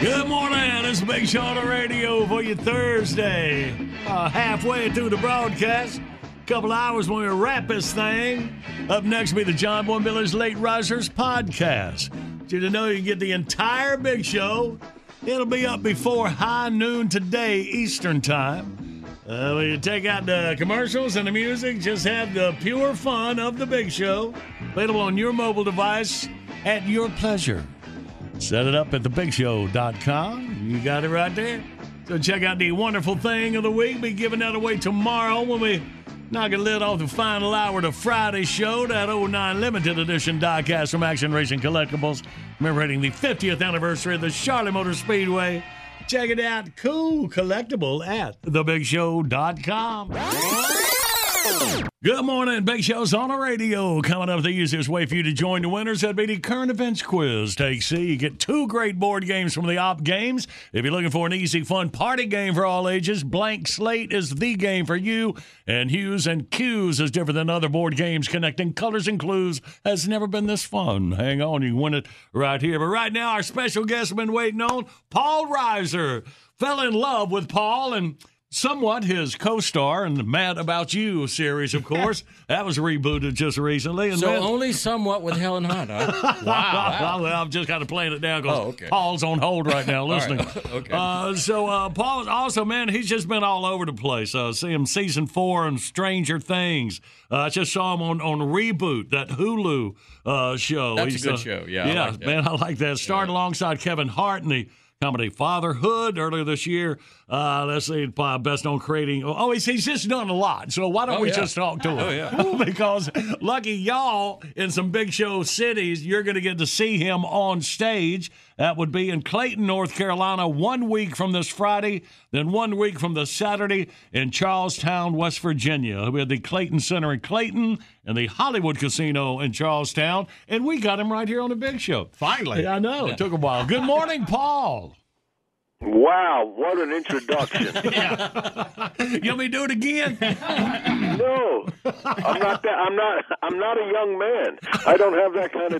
Good morning. It's Big Show on the radio for you Thursday. Uh, halfway through the broadcast. Couple hours when we wrap this thing. Up next will be the John Boy Miller's Late Risers podcast. Did you know you can get the entire Big Show? It'll be up before high noon today, Eastern time. Uh, when you take out the commercials and the music, just have the pure fun of the Big Show. Available on your mobile device at your pleasure. Set it up at the big show dot com. You got it right there. So check out the wonderful thing of the week. Be giving that away tomorrow when we knock a lid off the final hour of the Friday show. That oh nine limited edition diecast from Action Racing Collectibles, commemorating the fiftieth anniversary of the Charlotte Motor Speedway. Check it out. Cool collectible at the big show dot com. Good morning. Big Show's on the radio. Coming up, the easiest way for you to join the winners, that'd be the current events quiz. Take C. You get two great board games from the Op Games. If you're looking for an easy, fun party game for all ages, Blank Slate is the game for you. And Hues and Cues is different than other board games. Connecting colors and clues has never been this fun. Hang on, you can win it right here. But right now, our special guest we've been waiting on, Paul Reiser. Fell in love with Paul and somewhat his co-star in the Mad About You series, of course. That was rebooted just recently. And so then, only somewhat with Helen Hunt, huh? Wow. Wow. I've just got to play it down because oh, okay. Paul's on hold right now listening. Right. Okay. Uh, so uh, Paul also, man, he's just been all over the place. I uh, see him season four and Stranger Things. Uh, I just saw him on, on Reboot, that Hulu uh, show. That's he's a good uh, show, yeah. Yeah, I like man, I like that. Started yeah. alongside Kevin Hart and the comedy Fatherhood earlier this year. Uh, let's see, best known creating. Oh, he's, he's just done a lot. So why don't oh, we yeah. just talk to him? Oh, yeah. Because lucky y'all in some Big Show cities, you're going to get to see him on stage. That would be in Clayton, North Carolina, one week from this Friday, then one week from this Saturday in Charlestown, West Virginia. He'll be at the Clayton Center in Clayton and the Hollywood Casino in Charlestown. And we got him right here on the Big Show. Finally. I know. Yeah. It took a while. Good morning, Paul. Wow, what an introduction. Yeah. You want me to do it again? No. I'm not that I'm not I'm not a young man. I don't have that kind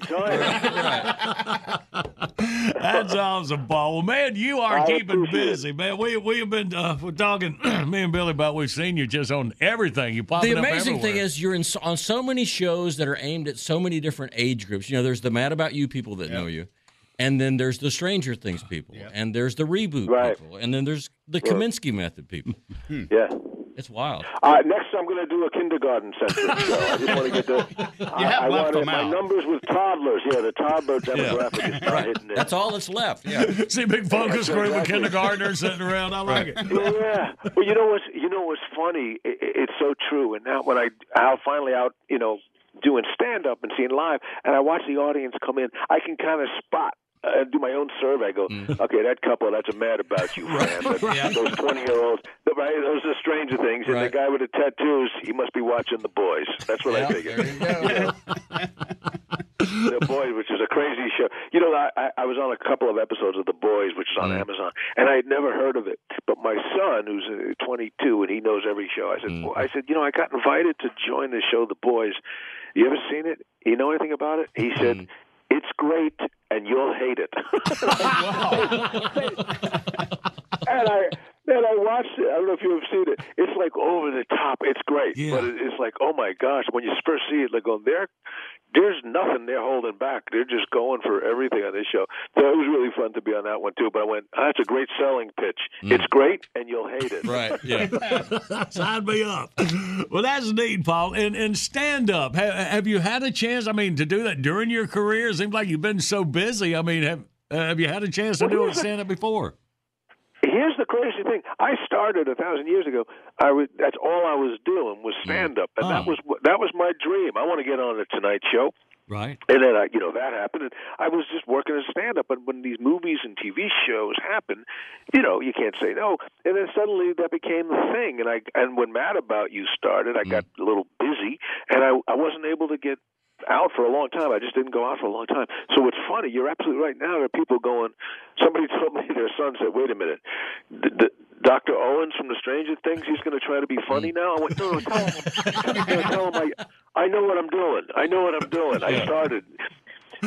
of time. That's awesome, Paul. Well, man, you are I keeping busy, it. man. We we've been uh, we're talking me and Billy about we've seen you just on everything. You popping up everywhere. The amazing thing is you're in on so many shows that are aimed at so many different age groups. You know, there's the Mad About You people that yeah. know you. And then there's the Stranger Things people, yep. and there's the Reboot right. people, and then there's the right. Kaminsky Method people. Hmm. Yeah. It's wild. Uh, next, I'm going to do a kindergarten-centric show. I just want to get the... You I, have I left them out. My numbers with toddlers. Yeah, the toddler demographic yeah. is not right. hitting it. That's all that's left. Yeah. See, big focus yeah, group exactly. with kindergartners sitting around. I like right. it. Yeah. Well, you know what's, you know what's funny? It, it, it's so true. And now when I I'll finally out, you know, doing stand-up and seeing live, and I watch the audience come in, I can kind of spot and uh, do my own survey. I go, mm. okay, that couple, that's a Mad About You fan. Right. Yeah. Those twenty-year-olds, right? Those are Stranger Things. And right. the guy with the tattoos, he must be watching The Boys. That's what yeah, I figured. There you go. The Boys, which is a crazy show. You know, I, I was on a couple of episodes of The Boys, which is on mm. Amazon, and I had never heard of it. But my son, who's twenty-two, and he knows every show. I said, mm. well, I said, you know, I got invited to join the show, The Boys. You ever seen it? You know anything about it? He said, mm. it's great, and you'll hate it. and I... And I watched it. I don't know if you've seen it. It's like over the top. It's great. Yeah. But it's like, oh, my gosh, when you first see it, like, oh, there, there's nothing they're holding back. They're just going for everything on this show. So it was really fun to be on that one, too. But I went, oh, that's a great selling pitch. Mm. It's great, and you'll hate it. Right, yeah. Sign me up. Well, that's neat, Paul. And, and stand-up, have, have you had a chance, I mean, to do that during your career? It seems like you've been so busy. I mean, have, uh, have you had a chance to what do stand-up before? Here's the crazy thing. I started a thousand years ago. I was, that's all I was doing was stand-up, and oh. that was that was my dream. I want to get on The Tonight Show. Right. And then, I, you know, that happened, and I was just working as stand-up, and when these movies and T V shows happen, you know, you can't say no. And then suddenly that became the thing, and I and when Mad About You started, I mm. got a little busy, and I, I wasn't able to get out for a long time. I just didn't go out for a long time. So it's funny. You're absolutely right. Now there are people going, somebody told me, their son said, wait a minute, the, the, Doctor Owens from the Stranger Things, he's going to try to be funny now? I went, no, no, tell him. tell him I, I know what I'm doing. I know what I'm doing. I started.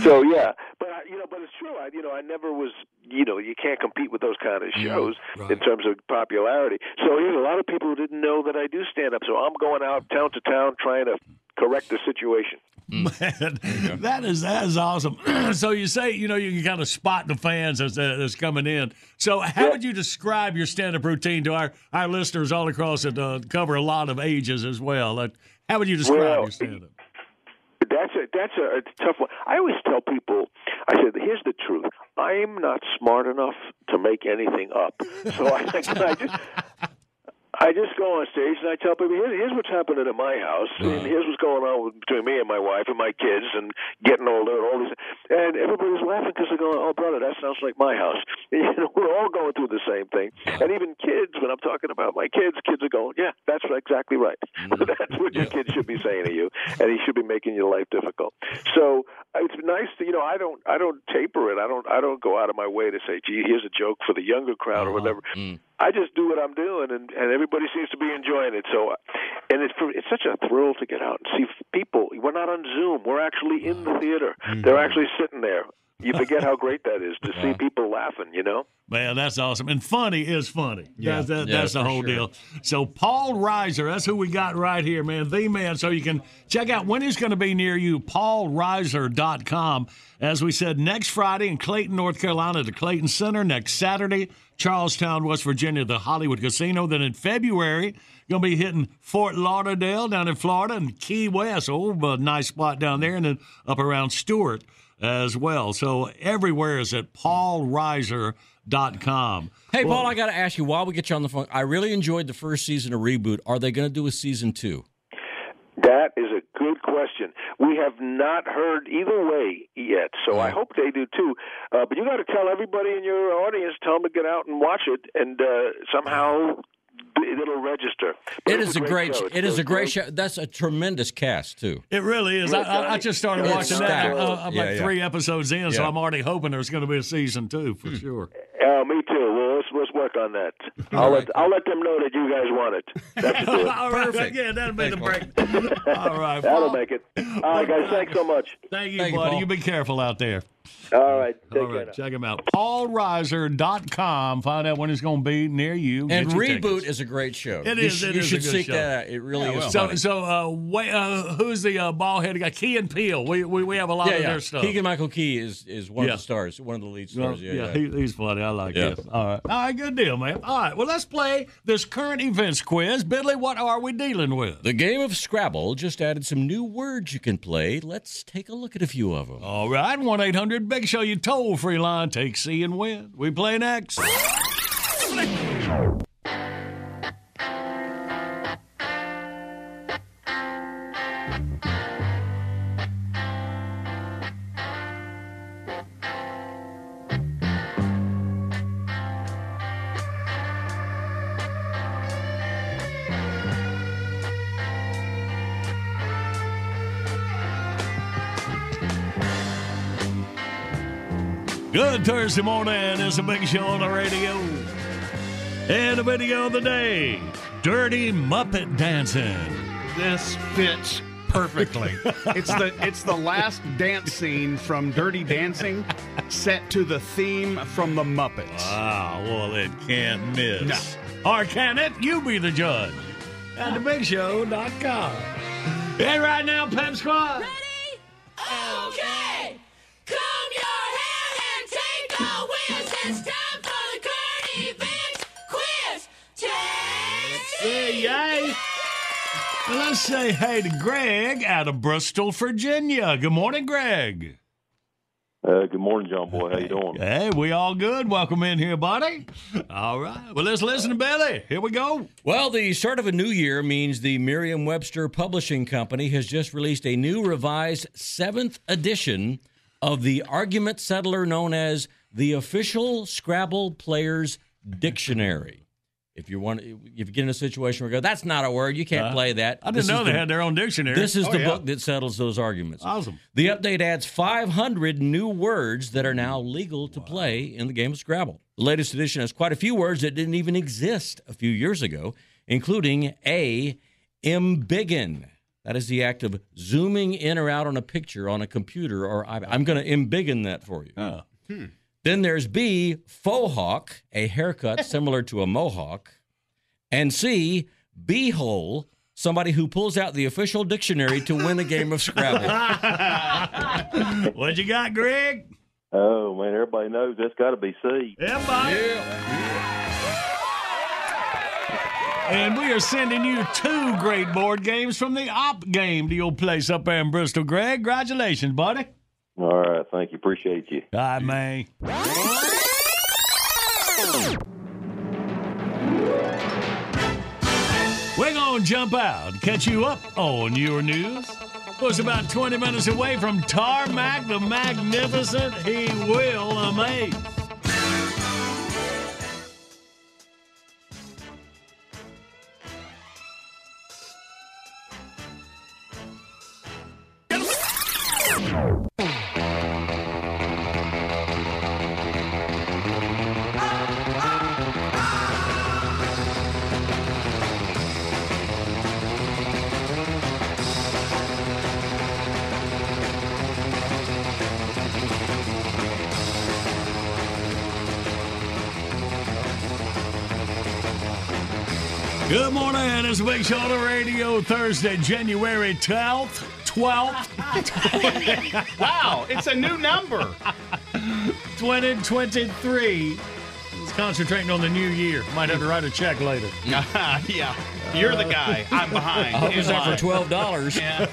So, yeah. But, I, you know, but it's true. I, you know, I never was, you know, you can't compete with those kind of shows yeah, right. in terms of popularity. So there's a lot of people who didn't know that I do stand-up. So I'm going out town to town trying to correct the situation. Mm. Man, that is that is awesome. So you say, you know, you can kind of spot the fans as, uh, that's coming in. So how yeah. would you describe your stand-up routine to our, our listeners all across that uh, cover a lot of ages as well? Uh, how would you describe well, your stand-up? That's a, that's a, a tough one. I always tell people, I said, here's the truth. I'm not smart enough to make anything up. So I, I just... I just go on stage and I tell people, here's, here's what's happening at my house, and here's what's going on with, between me and my wife and my kids and getting older and all this. And everybody's laughing because they're going, oh, brother, that sounds like my house. You know, we're all going through the same thing. And even kids, when I'm talking about my kids, kids are going, yeah, that's exactly right. That's what your kids should be saying to you, and he should be making your life difficult. So it's nice to, you know, I don't I don't taper it. I don't, I don't go out of my way to say, gee, here's a joke for the younger crowd or whatever. Mm. I just do what I'm doing, and, and everybody seems to be enjoying it. So, and it's it's such a thrill to get out and see people. We're not on Zoom. We're actually in the theater. They're actually sitting there. You forget how great that is to see people laughing, you know? Man, that's awesome. And funny is funny. Yeah. That's, that, yeah, that's the whole sure. deal. So Paul Reiser, that's who we got right here, man. The man. So you can check out when he's going to be near you, Paul Reiser dot com. As we said, next Friday in Clayton, North Carolina, at the Clayton Center. Next Saturday, Charlestown, West Virginia, the Hollywood Casino. Then in February, going to be hitting Fort Lauderdale down in Florida and Key West. Oh, a nice spot down there. And then up around Stewart as well. So everywhere is at Paul Reiser dot com. Hey, well, Paul, I got to ask you, while we get you on the phone, I really enjoyed the first season of Reboot. Are they going to do a season two? That is a good question. We have not heard either way yet, so wow. I hope they do too. Uh, but you got to tell everybody in your audience, tell them to get out and watch it, and uh, somehow it'll register. It, it is a great, great it is a great show. That's a tremendous cast too. It really is. I, I, I just started it's watching stacked. that. Uh, I'm yeah, like yeah. three episodes in, yeah. so I'm already hoping there's going to be a season two for sure. Uh, me too. Well, let's let's work on that. I'll right. let I'll let them know that you guys want it. That do it. All right, perfect. Yeah, that'll be thanks, the break. All right, Paul. That'll make it. All right, guys. Thanks so much. Thank you, Thank buddy. You, you be careful out there. All right. Take All right. Care check him out. Paul Reiser dot com. Find out when it's going to be near you. And Reboot tickets. Is a great show. It is. You, it you is should a good seek show. That out. It really yeah, is. Well, so, so uh, wait, uh, who's the uh, ball headed guy? Key and Peele. We, we we have a lot yeah, of yeah. their stuff. Keegan Michael Key is, is one yeah. of the stars, one of the lead stars. Well, yeah, yeah, yeah. He, he's funny. I like yeah. him. All right. All right. Good deal, man. All right. Well, let's play this current events quiz. Billy, what are we dealing with? The game of Scrabble just added some new words you can play. Let's take a look at a few of them. All right. one eight hundred Big Show, you toll-free line. Take C and win. We play next. Good Thursday morning. It's a big show on the radio. And the video of the day, Dirty Muppet Dancing. This fits perfectly. It's the it's the last dance scene from Dirty Dancing set to the theme from the Muppets. Wow, well, it can't miss. No. Or can it? You be the judge. At the big show dot com. And right now, Pep Squad. Ready? Okay. Comb your hair and take a whiz. It's time for the current event quiz. Tasty. Yay. Let's say hey to Greg out of Bristol, Virginia. Good morning, Greg. Uh, good morning, John Boy. How you doing? Hey, we all good. Welcome in here, buddy. All right. Well, let's listen to Billy. Here we go. Well, the start of a new year means the Merriam-Webster Publishing Company has just released a new revised seventh edition of the argument settler known as the Official Scrabble Players Dictionary. If you want, if you get in a situation where you go, that's not a word, you can't uh, play that. I didn't know they the, had their own dictionary. This is oh, the yeah. book that settles those arguments. Awesome. The update adds five hundred new words that are now legal to wow. play in the game of Scrabble. The latest edition has quite a few words that didn't even exist a few years ago, including a embiggen. That is the act of zooming in or out on a picture on a computer or iPad. I'm going to embiggen that for you. Uh, hmm. Then there's B, faux hawk, a haircut similar to a mohawk. And C, beehole, somebody who pulls out the official dictionary to win a game of Scrabble. What you got, Greg? Oh, man, everybody knows that's got to be C. Everybody. Yeah. And we are sending you two great board games from the Op Game to your place up there in Bristol, Greg. Congratulations, buddy. All right, thank you. Appreciate you. All right, man. We're going to jump out and catch you up on your news. Well, it's about twenty minutes away from Tarmac the Magnificent. He will amaze. Good morning, it's Big Show on Radio, Thursday, January twelfth, twelfth. Wow, it's a new number. twenty twenty-three. It's concentrating on the new year. Might have to write a check later. Uh, yeah, you're the guy. I'm behind. I hope it's up for twelve dollars. Yeah.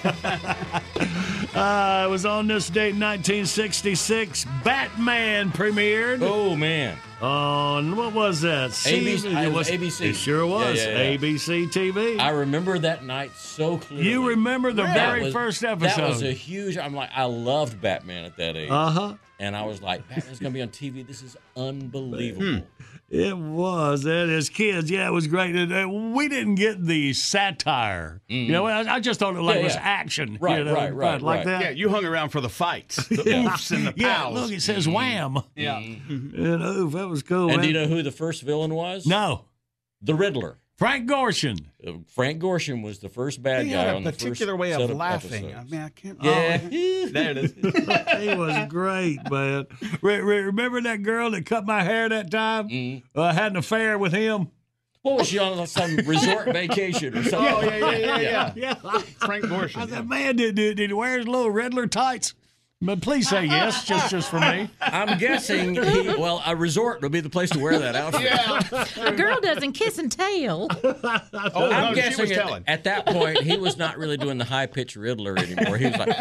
uh, it was on this date, nineteen sixty-six, Batman premiered. Oh, man. On, what was that? A B C. It, was, A B C. It sure was. Yeah, yeah, yeah. A B C T V. I remember that night so clearly. You remember the really? very was, first episode. That was a huge, I'm like, I loved Batman at that age. Uh-huh. And I was like, Batman's going to be on T V. This is unbelievable. It was. And as kids, yeah, it was great. We didn't get the satire. Mm-hmm. You know, I just thought it like yeah, yeah. was action. Right, you know, right, right. Like right. that. Yeah, you hung around for the fights. The yeah. oofs and the pows. Yeah, look, it says mm-hmm. wham. Yeah. Mm-hmm. And oof, that was cool. And man. Do you know who the first villain was? No. The Riddler. Frank Gorshin. Frank Gorshin was the first bad he guy had a on the first particular way of laughing. Episodes. I mean, I can't. Yeah, oh, there it is. He was great, man. Re- re- remember that girl that cut my hair that time? Mm. Uh, I had an affair with him. What was she on? Some resort vacation or something? Oh yeah, yeah, yeah, yeah. yeah. yeah. Frank Gorshin. I yeah. said, man, did, did did he wear his little Riddler tights? But please say yes, just just for me. I'm guessing, he, well, a resort would be the place to wear that outfit. Yeah. A girl doesn't kiss and tell. Oh, I'm no, guessing at, at that point, he was not really doing the high-pitched Riddler anymore. He was like,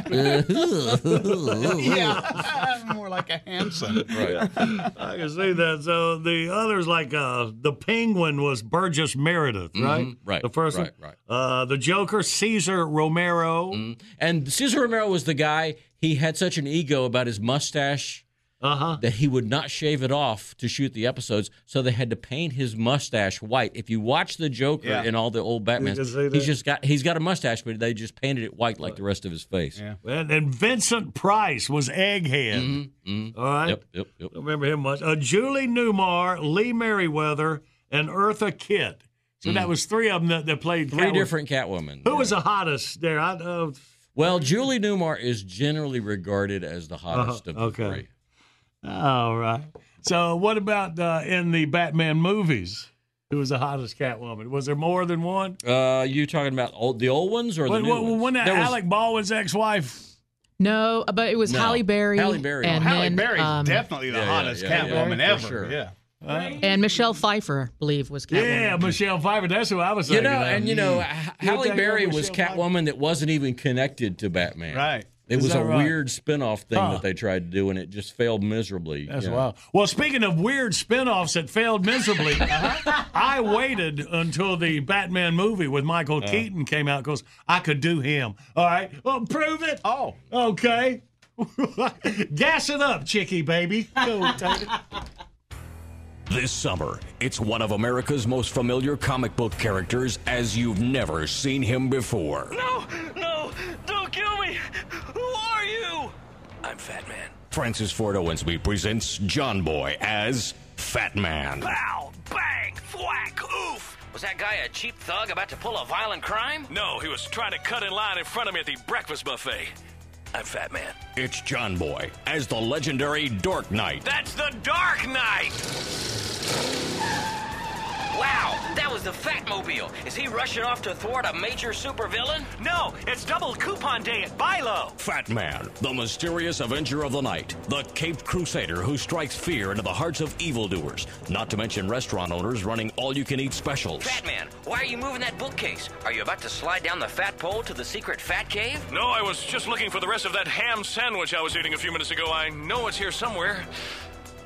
uh-huh. Yeah, more like a Hanson. Right. I can see that. So the others, like uh, the Penguin was Burgess Meredith, right? Mm-hmm. Right. The first right, one. Right. Uh, the Joker, Cesar Romero. Mm. And Cesar Romero was the guy... He had such an ego about his mustache uh-huh. that he would not shave it off to shoot the episodes, so they had to paint his mustache white. If you watch the Joker yeah. in all the old Batmans, he's just got he's got a mustache, but they just painted it white like the rest of his face. Yeah. And, and Vincent Price was Egghead. Mm-hmm. Mm-hmm. All right, yep, yep, yep. I don't remember him much. Uh, Julie Newmar, Lee Merriweather, and Eartha Kitt. So mm. that was three of them that, that played Three Catwoman. different Catwoman. Who yeah. was the hottest there? I, uh, well, Julie Newmar is generally regarded as the hottest uh-huh. of the okay. three. All right. So what about uh, in the Batman movies? Who was the hottest Catwoman? Was there more than one? Uh, you talking about old, the old ones or well, the new well, ones? Wasn't that Alec was... Baldwin's ex-wife? No, but it was no. Halle Berry. Halle Berry. And Halle then, Berry's um, definitely the yeah, hottest yeah, yeah, Catwoman yeah, ever. For sure. Yeah. Uh, and Michelle Pfeiffer, I believe, was Catwoman. Yeah, Michelle Pfeiffer. That's who I was thinking. You know, of. And you know, Halle Berry was Catwoman that wasn't even connected to Batman. Right. It Is was a right? weird spinoff thing huh. that they tried to do, and it just failed miserably. That's wild. Know? Well, speaking of weird spinoffs that failed miserably, uh-huh. I waited until the Batman movie with Michael uh-huh. Keaton came out because I could do him. All right. Well, prove it. Oh. Okay. Gas it up, chickie baby. Go, Tater. This summer, it's one of America's most familiar comic book characters as you've never seen him before. No, no, don't kill me. Who are you? I'm Fat Man. Francis Ford Owensby presents John Boy as Fat Man. Pow, bang, thwack, oof. Was that guy a cheap thug about to pull a violent crime? No, he was trying to cut in line in front of me at the breakfast buffet. I'm Fat Man. It's John Boy as the legendary Dark Knight. That's the Dark Knight! Wow, that was the Fatmobile. Is he rushing off to thwart a major supervillain? No, it's double coupon day at Bilo. Fat Man, the mysterious Avenger of the Night, the caped crusader who strikes fear into the hearts of evildoers, not to mention restaurant owners running all-you-can-eat specials. Fat Man, why are you moving that bookcase? Are you about to slide down the fat pole to the secret fat cave? No, I was just looking for the rest of that ham sandwich I was eating a few minutes ago. I know it's here somewhere.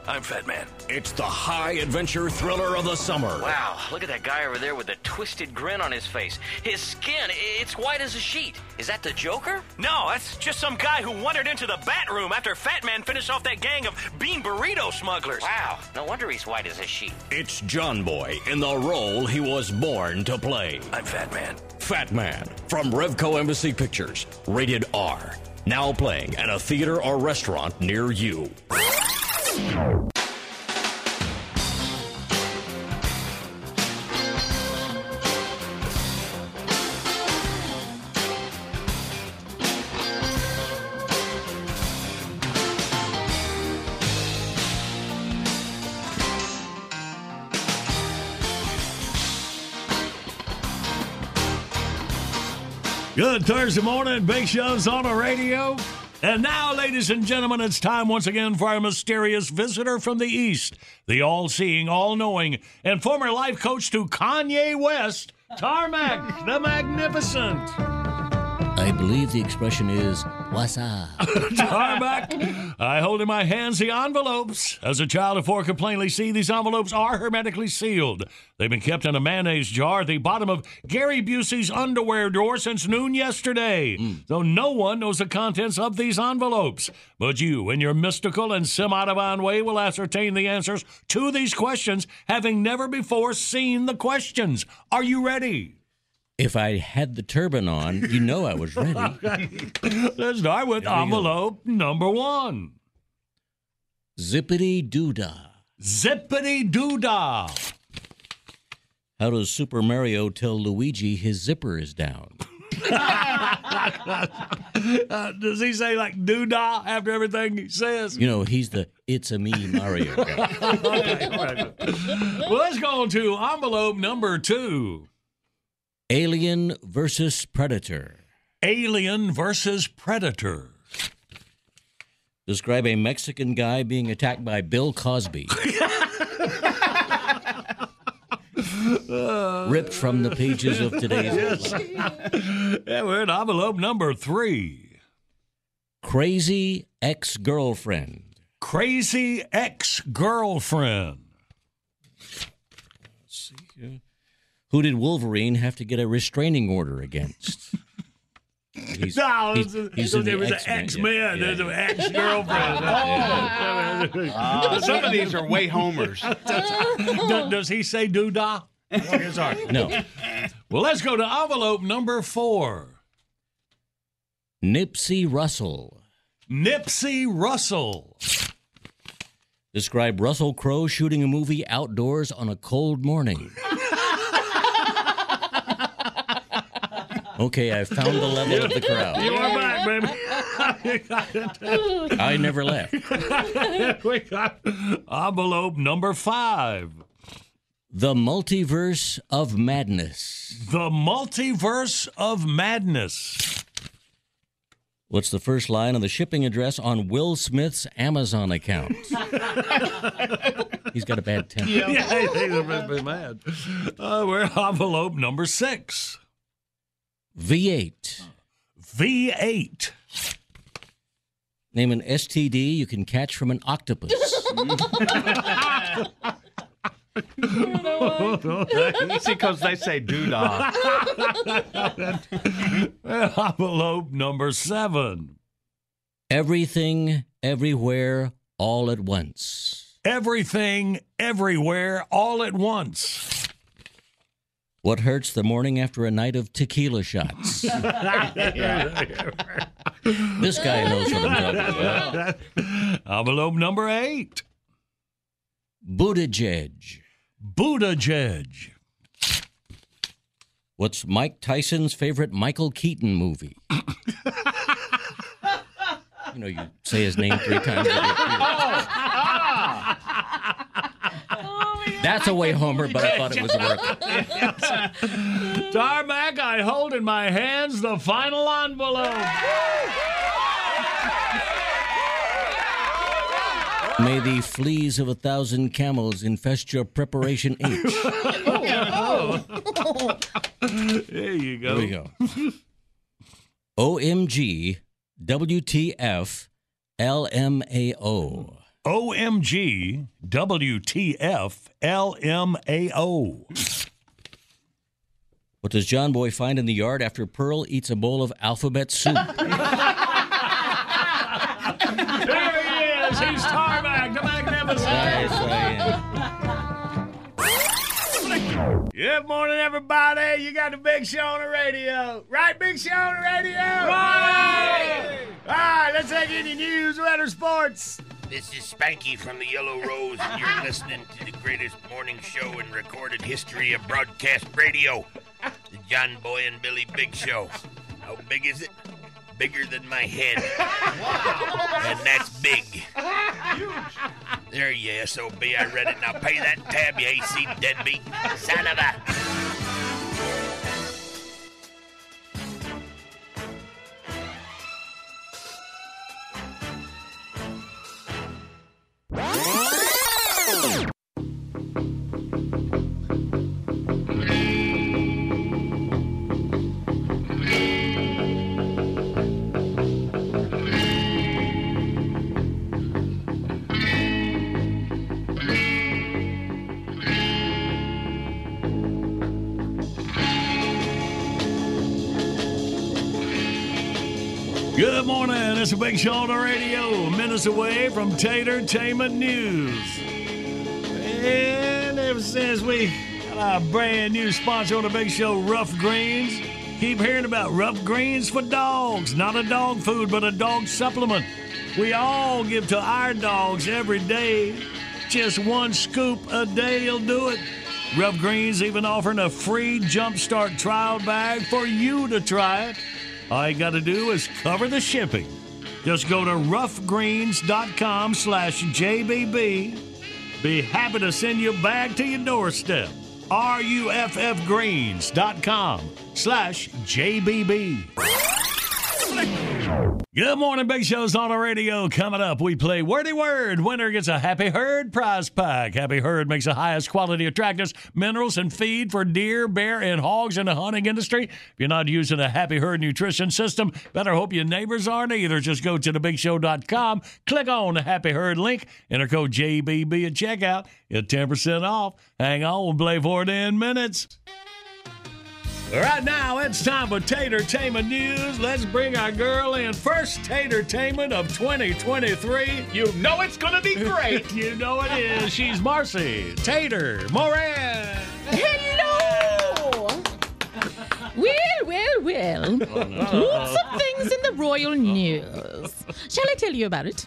I'm Fat Man. It's the high adventure thriller of the summer. Wow, look at that guy over there with the twisted grin on his face. His skin, it's white as a sheet. Is that the Joker? No, that's just some guy who wandered into the bat room after Fat Man finished off that gang of bean burrito smugglers. Wow, no wonder he's white as a sheet. It's John Boy in the role he was born to play. I'm Fat Man. Fat Man from Revco Embassy Pictures, rated R. Now playing at a theater or restaurant near you. Good Thursday morning, Big Show's on the radio. And now, ladies and gentlemen, it's time once again for our mysterious visitor from the East, the all-seeing, all-knowing, and former life coach to Kanye West, Tarmac the Magnificent. I believe the expression is, what's up? Tarmac, I hold in my hands the envelopes. As a child of four could plainly see, these envelopes are hermetically sealed. They've been kept in a mayonnaise jar at the bottom of Gary Busey's underwear drawer since noon yesterday. Mm. So no one knows the contents of these envelopes. But you, in your mystical and semi-divine way, will ascertain the answers to these questions, having never before seen the questions. Are you ready? If I had the turban on, you know I was ready. Let's start with envelope go. number one. Zippity doodah. Zippity doodah. How does Super Mario tell Luigi his zipper is down? uh, does he say like doodah after everything he says? You know, he's the it's a me Mario guy. Right, right. Well, let's go on to envelope number two. Alien versus Predator. Alien versus Predator. Describe a Mexican guy being attacked by Bill Cosby. uh, Ripped from the pages of today's yes. Yeah, we're in envelope number three. Crazy ex-girlfriend. Crazy ex-girlfriend. Let's see here. Who did Wolverine have to get a restraining order against? He's, no, he's, he's, he's in there was an X-Men. There's an ex-girlfriend. Some of these are way homers. does, does he say doodah? Oh, no. Well, let's go to envelope number four. Nipsey Russell. Nipsey Russell. Describe Russell Crowe shooting a movie outdoors on a cold morning. Okay, I found the level you, of the crowd. You are back, baby. Got it. I never left. We got envelope number five. The Multiverse of Madness. The Multiverse of Madness. What's the first line of the shipping address on Will Smith's Amazon account? He's got a bad temper. Yeah, yeah, he's a bit mad. Uh, we're envelope number six. V eight. V eight. Name an S T D you can catch from an octopus. You know what? It's because they say doodah. Envelope number seven. Everything, everywhere, all at once. Everything, everywhere, all at once. What hurts the morning after a night of tequila shots? This guy knows what I'm talking about. Envelope number eight. Buttigieg. Buttigieg. What's Mike Tyson's favorite Michael Keaton movie? You know, you say his name three times. Oh, oh. That's a way Homer, but I thought it was worth. Tarmac, I hold in my hands the final envelope. May the fleas of a thousand camels infest your preparation H. Oh, oh. There you go. There we go. O M G, W T F, L M A O. O M G, W T F, L M A O. What does John Boy find in the yard after Pearl eats a bowl of alphabet soup? He's Tarmac, the magnificent. Nice. Good morning, everybody. You got the Big Show on the radio. Right, Big Show on the radio? Right! All right, let's take any news, weather, sports. This is Spanky from the Yellow Rose, and you're listening to the greatest morning show in recorded history of broadcast radio. The John Boy and Billy Big Show. How big is it? Bigger than my head. Wow. And that's big. Huge. There you S O B, I read it. Now pay that tab, you A C deadbeat. Son of a... Good morning, it's a Big Show on the radio, minutes away from Tatertainment News. And ever since we got our brand new sponsor on the Big Show, Ruff Greens, keep hearing about Ruff Greens for dogs. Not a dog food, but a dog supplement. We all give to our dogs every day. Just one scoop a day will do it. Ruff Greens even offering a free Jumpstart trial bag for you to try it. All you got to do is cover the shipping. Just go to ruff greens dot com slash J B B. Be happy to send your bag to your doorstep. R U F F greens dot com slash J B B. Good morning, Big Show's on the radio. Coming up, we play Wordy Word. Winner gets a Happy Herd prize pack. Happy Herd makes the highest quality attractors, minerals, and feed for deer, bear, and hogs in the hunting industry. If you're not using a Happy Herd nutrition system, better hope your neighbors aren't either. Just go to the big show dot com, click on the Happy Herd link, enter code J B B at checkout. Get ten percent off. Hang on, we'll play for it in minutes. Right now, it's time for Tatertainment News. Let's bring our girl in. First Tatertainment of twenty twenty-three. You know it's going to be great. You know it is. She's Marcy Tater Moran. Hello. Well, well, well. on. Oh, no. Some things in the royal news. Shall I tell you about it?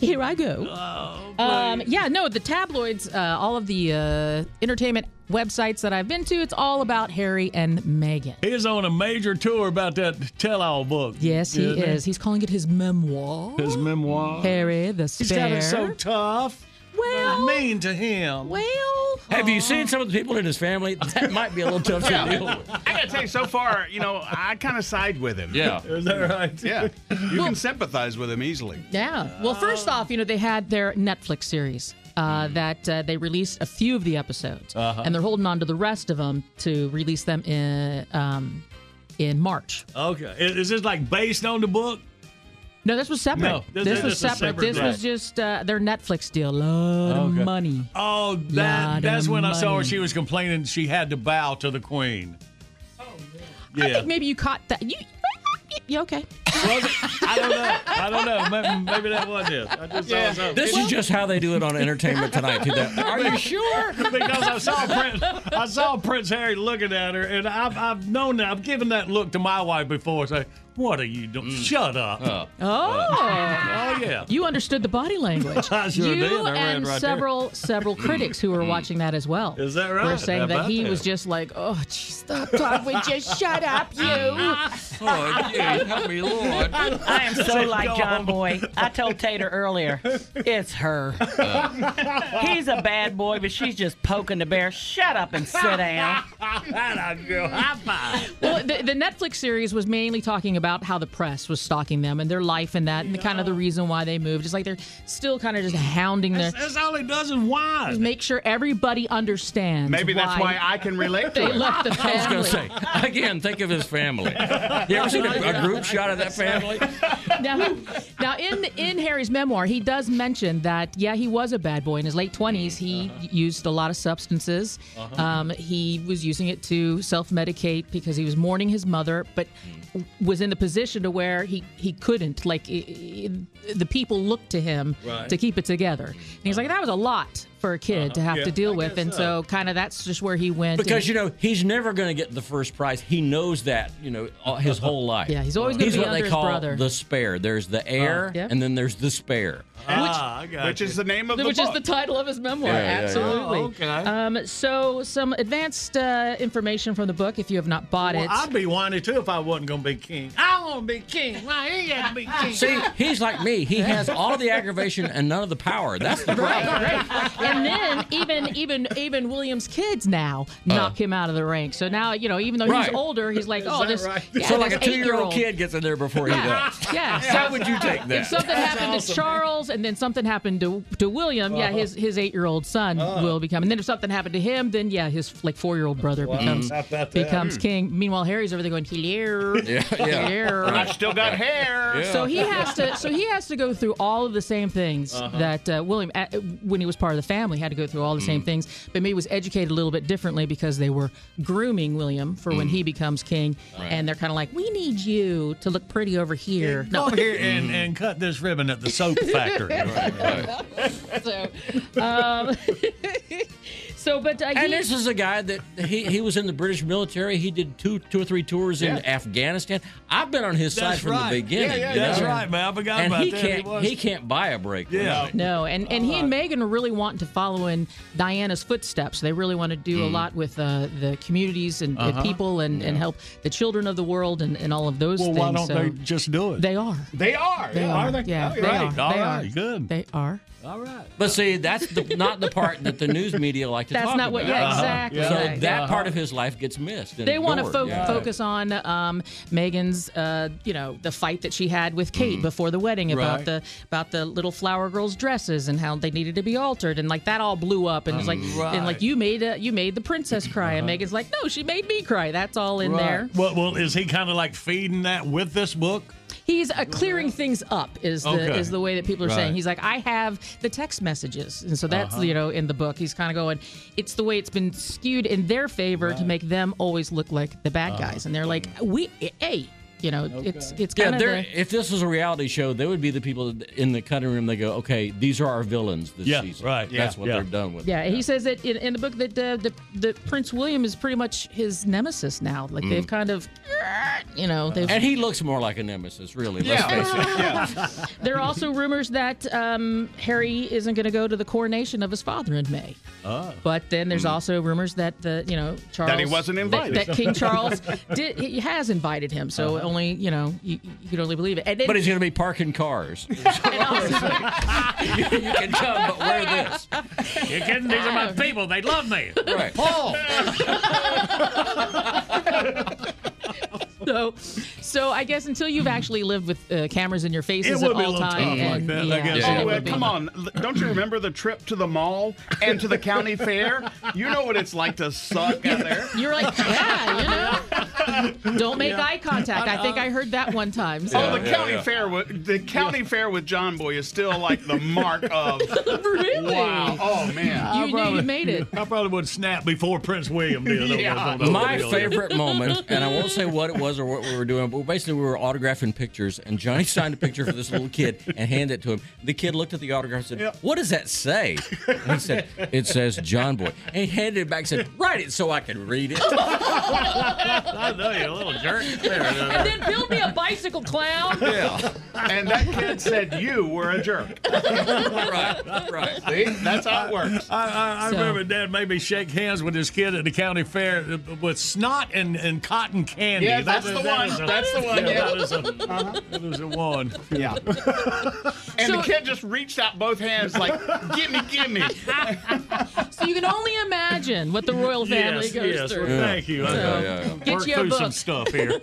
Here I go. Oh, um, yeah, no, the tabloids, uh, all of the uh, entertainment websites that I've been to, it's all about Harry and Meghan. He is on a major tour about that tell-all book. Yes, he is. He? He's calling it his memoir. His memoir. Harry the Spare. He's got it so tough. Well, mean to him. Well, have uh, you seen some of the people in his family? That might be a little tough to deal with. I gotta tell you, so far, you know, I kind of side with him. Yeah, is that right? Yeah, you well, can sympathize with him easily. Yeah. Well, first off, you know, they had their Netflix series uh, mm. that uh, they released a few of the episodes, uh-huh. and they're holding on to the rest of them to release them in um, in March. Okay, is this like based on the book? No, this was separate. No, this, this was separate. separate. This right. was just uh, their Netflix deal. A lot okay. of money. Oh, that, that's when money. I saw her. She was complaining she had to bow to the queen. Oh, yeah. I think maybe you caught that. You, you okay? Was it? I don't know. I don't know. Maybe that was it. I just yeah. saw this is just how they do it on Entertainment Tonight. To that. Are you sure? Because I saw Prince, I saw Prince Harry looking at her, and I've, I've known that. I've given that look to my wife before. Say, what are you doing? Mm. Shut up. Oh. Oh. oh, yeah. You understood the body language. I sure you did. I and right several there. several critics who were watching that as well. Is that right? Were saying that, that he that? was just like, oh, geez, stop talking. Just shut up, you. Oh, yeah, help me, Lord. I am so like John Boy. I told Tater earlier, it's her. Uh. He's a bad boy, but she's just poking the bear. Shut up and sit down. Well, the, the Netflix series was mainly talking about how the press was stalking them and their life and that, and yeah. kind of the reason why they moved. It's like they're still kind of just hounding their... That's, that's all it does is whine. Make sure everybody understands. Maybe why that's why I can relate to it. They left the family. I was going to say, again, think of his family. You ever seen a, a group shot of that family? Now, now in, in Harry's memoir, he does mention that, yeah, he was a bad boy. In his late twenties, he uh-huh. used a lot of substances. Uh-huh. Um, he was using it to self-medicate because he was mourning his mother, but was in the position to where he, he couldn't. Like, it, it, the people looked to him right. to keep it together. And he's like, that was a lot for a kid uh-huh. to have yeah, to deal I with. And so, so kind of that's just where he went. Because, and, you know, he's never going to get the first prize. He knows that, you know, his whole life. Yeah, he's always going to be under his brother. He's what they call the spare. There's the heir, uh, yeah. and then there's the spare. Ah, which, I got which is the name of the Which book. Is the title of his memoir. Yeah, yeah, absolutely. Yeah. Oh, okay. Um, so some advanced uh, information from the book, if you have not bought well, it. I'd be whining, too, if I wasn't going to be king. I want to be king. Why ain't got to be king? See, he's like me. He has all of the aggravation and none of the power. That's the problem. Right, right. And then even even even William's kids now knock uh, him out of the ranks. So now, you know, even though right. he's older, he's like, oh, this. Right? Yeah, so like a two-year-old kid gets in there before he does. Yeah. So how would you take that? If something That's happened awesome. to Charles and then something happened to to William, uh-huh. yeah, his his eight-year-old son uh-huh. will become. And then if something happened to him, then yeah, his like four-year-old brother wow. becomes becomes mm. king. Meanwhile, Harry's over there going, "Hello, yeah, yeah. hello, I still got hair." Yeah. So he has to so he has to go through all of the same things uh-huh. that uh, William, uh, when he was part of the family, had to go through all the mm. same things, but maybe was educated a little bit differently because they were grooming William for mm. when he becomes king, right. and they're kind of like, "We need you to look pretty over here. Yeah, no. Go here and, and cut this ribbon at the soap factory." Right, right. So, um, so, but uh, he, and this is a guy that he, he was in the British military. He did two two or three tours yeah. in Afghanistan. I've been on his that's side right. from the beginning. Yeah, yeah, that's know? right, man. I forgot and about he that. Can't, he, was... he can't buy a break. Yeah, right? no, and and all he right. and Megan are really wanting to follow in Diana's footsteps. They really want to do mm. a lot with uh, the communities and, uh-huh. and people and, yeah. and help the children of the world and, and all of those well, things. Well, why don't so they just do it? They are. They are. They are. They are. Yeah, they right. are. All they right. are. Good. They are. All right. But see, that's the, not the part that the news media like to that's talk about. That's not what, yeah, exactly. Uh-huh. Yeah. So that uh-huh. part of his life gets missed. They ignored. want to fo- yeah. focus on um, Megan's, uh, you know, the fight that she had with Kate mm-hmm. before the wedding right. about the about the little flower girls' dresses and how they needed to be altered. And, like, that all blew up. And um, it's like, right. and like you made a, you made the princess cry. Uh-huh. And Megan's like, no, she made me cry. That's all in right. there. Well, well, is he kind of, like, feeding that with this book? He's uh, clearing things up is the okay. is the way that people are right. saying. He's like, I have the text messages. And so that's, uh-huh. you know, in the book. He's kind of going, it's the way it's been skewed in their favor right. to make them always look like the bad uh-huh. guys. And they're like, we, hey, You know, okay. it's it's kind of yeah, the... If this was a reality show, they would be the people in the cutting room. They go, okay, these are our villains this yeah, season. Right. That's yeah, what yeah. they're done with. Yeah, yeah. He says that in, in the book that uh, the, the Prince William is pretty much his nemesis now. Like mm. they've kind of, you know, they've... and he looks more like a nemesis, really. Yeah. Let's face it. Yeah. There are also rumors that um, Harry isn't going to go to the coronation of his father in May. Oh. But then there's mm. also rumors that the you know Charles that he wasn't invited. That, that King Charles did he has invited him. So. Uh-huh. Only, you know, you, you can only believe it. And then, but he's going to be parking cars. Also, you, you can come, but wear this. You're kidding? These are my people. They love me. Right. Paul. So, so I guess until you've actually lived with uh, cameras in your faces at all times, like that, yeah, I guess. Yeah. Oh, yeah. Come on! Don't you remember the trip to the mall and to the county fair? You know what it's like to suck out there. You're like, yeah, you know. Don't make yeah. eye contact. I think I heard that one time. So. Oh, the yeah, county yeah. fair with the county yeah. fair with John Boy is still like the mark of. Really? Wow! Oh man! You I knew probably, you made it. I probably would snap before Prince William did. yeah. My favorite moment, and I won't say what it was. Or what we were doing, but basically we were autographing pictures, and Johnny signed a picture for this little kid and handed it to him. The kid looked at the autograph and said, yep. "What does that say?" And he said, "It says John Boy." And he handed it back and said, "Write it so I can read it." I know you're a little jerk. There, no, no. And then build me a bicycle clown. Yeah. And that kid said you were a jerk. Right, right. See, that's how it works. I, I, I so. remember Dad made me shake hands with this kid at the county fair with snot and, and cotton candy. Yeah, that's the that one. A, that's the one. Yeah, yeah. That is a, uh-huh. That is a one. Yeah. And so, the kid just reached out both hands like, gimme, gimme. So you can only imagine what the royal family yes, goes yes, through. Well, thank you. So, yeah, yeah, yeah. Get Work you a through book. Some stuff here.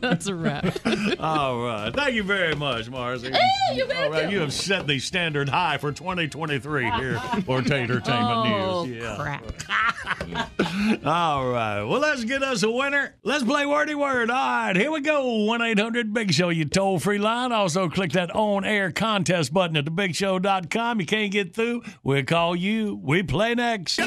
That's a wrap. All right. Thank you very much, Marcy. Hey, you're welcome. All right. You have set the standard high for twenty twenty-three here for Tatertainment oh, News. Oh, crap. Yeah. All right. Well, let's get us a winner. Let's play Wordy Word. All right, here we go. one eight hundred big show, you toll-free line. Also, click that on-air contest button at the big show dot com. You can't get through. We'll call you. We play next.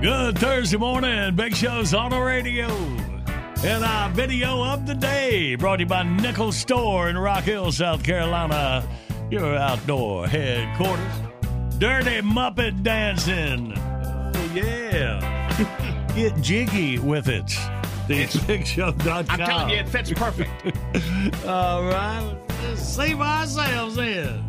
Good Thursday morning, Big Show's on the radio. And our video of the day brought to you by Nickel Store in Rock Hill, South Carolina. Your outdoor headquarters. Dirty Muppet dancing. Oh, yeah. Get jiggy with it. The big show dot com. I'm telling you, it fits perfect. All right. Let's see for ourselves in.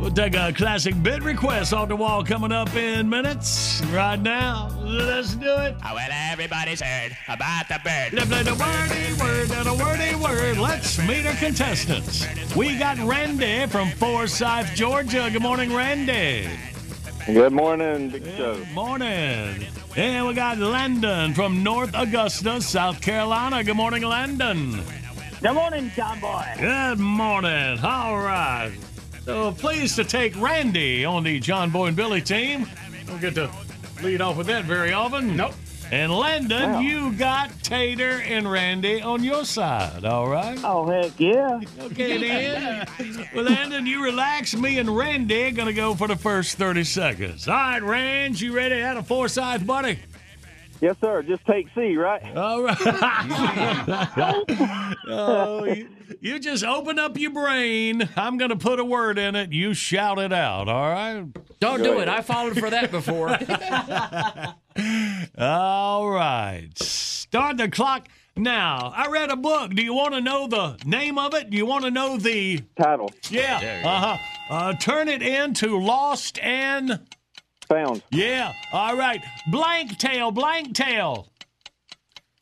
We'll take a classic bid request off the wall coming up in minutes. Right now, let's do it. Oh, well, everybody's heard about the bird. Let's play the wordy word and a wordy word. Let's meet our contestants. We got Randy from Forsyth, Georgia. Good morning, Randy. Good morning, Big Show. Good morning. And we got Landon from North Augusta, South Carolina. Good morning, Landon. Good morning, John Boy. Good morning. All right. So pleased to take Randy on the John Boy and Billy team. Don't get to lead off with that very often. Nope. And Landon, wow. you got Tater and Randy on your side, all right? Oh, heck yeah. Okay, then. Well, Landon, you relax. Me and Randy are going to go for the first thirty seconds. All right, Rand, you ready out of Forsyth, buddy? Yes, sir. Just take C, right? All right. Oh, you, you just open up your brain. I'm going to put a word in it. You shout it out, all right? Don't Go do ahead. It. I followed for that before. All right. Start the clock now. I read a book. Do you want to know the name of it? Do you want to know the... title. Yeah. Uh-huh. Uh, turn it into Lost and... Found. Yeah. All right. Blank tail. Blank tail.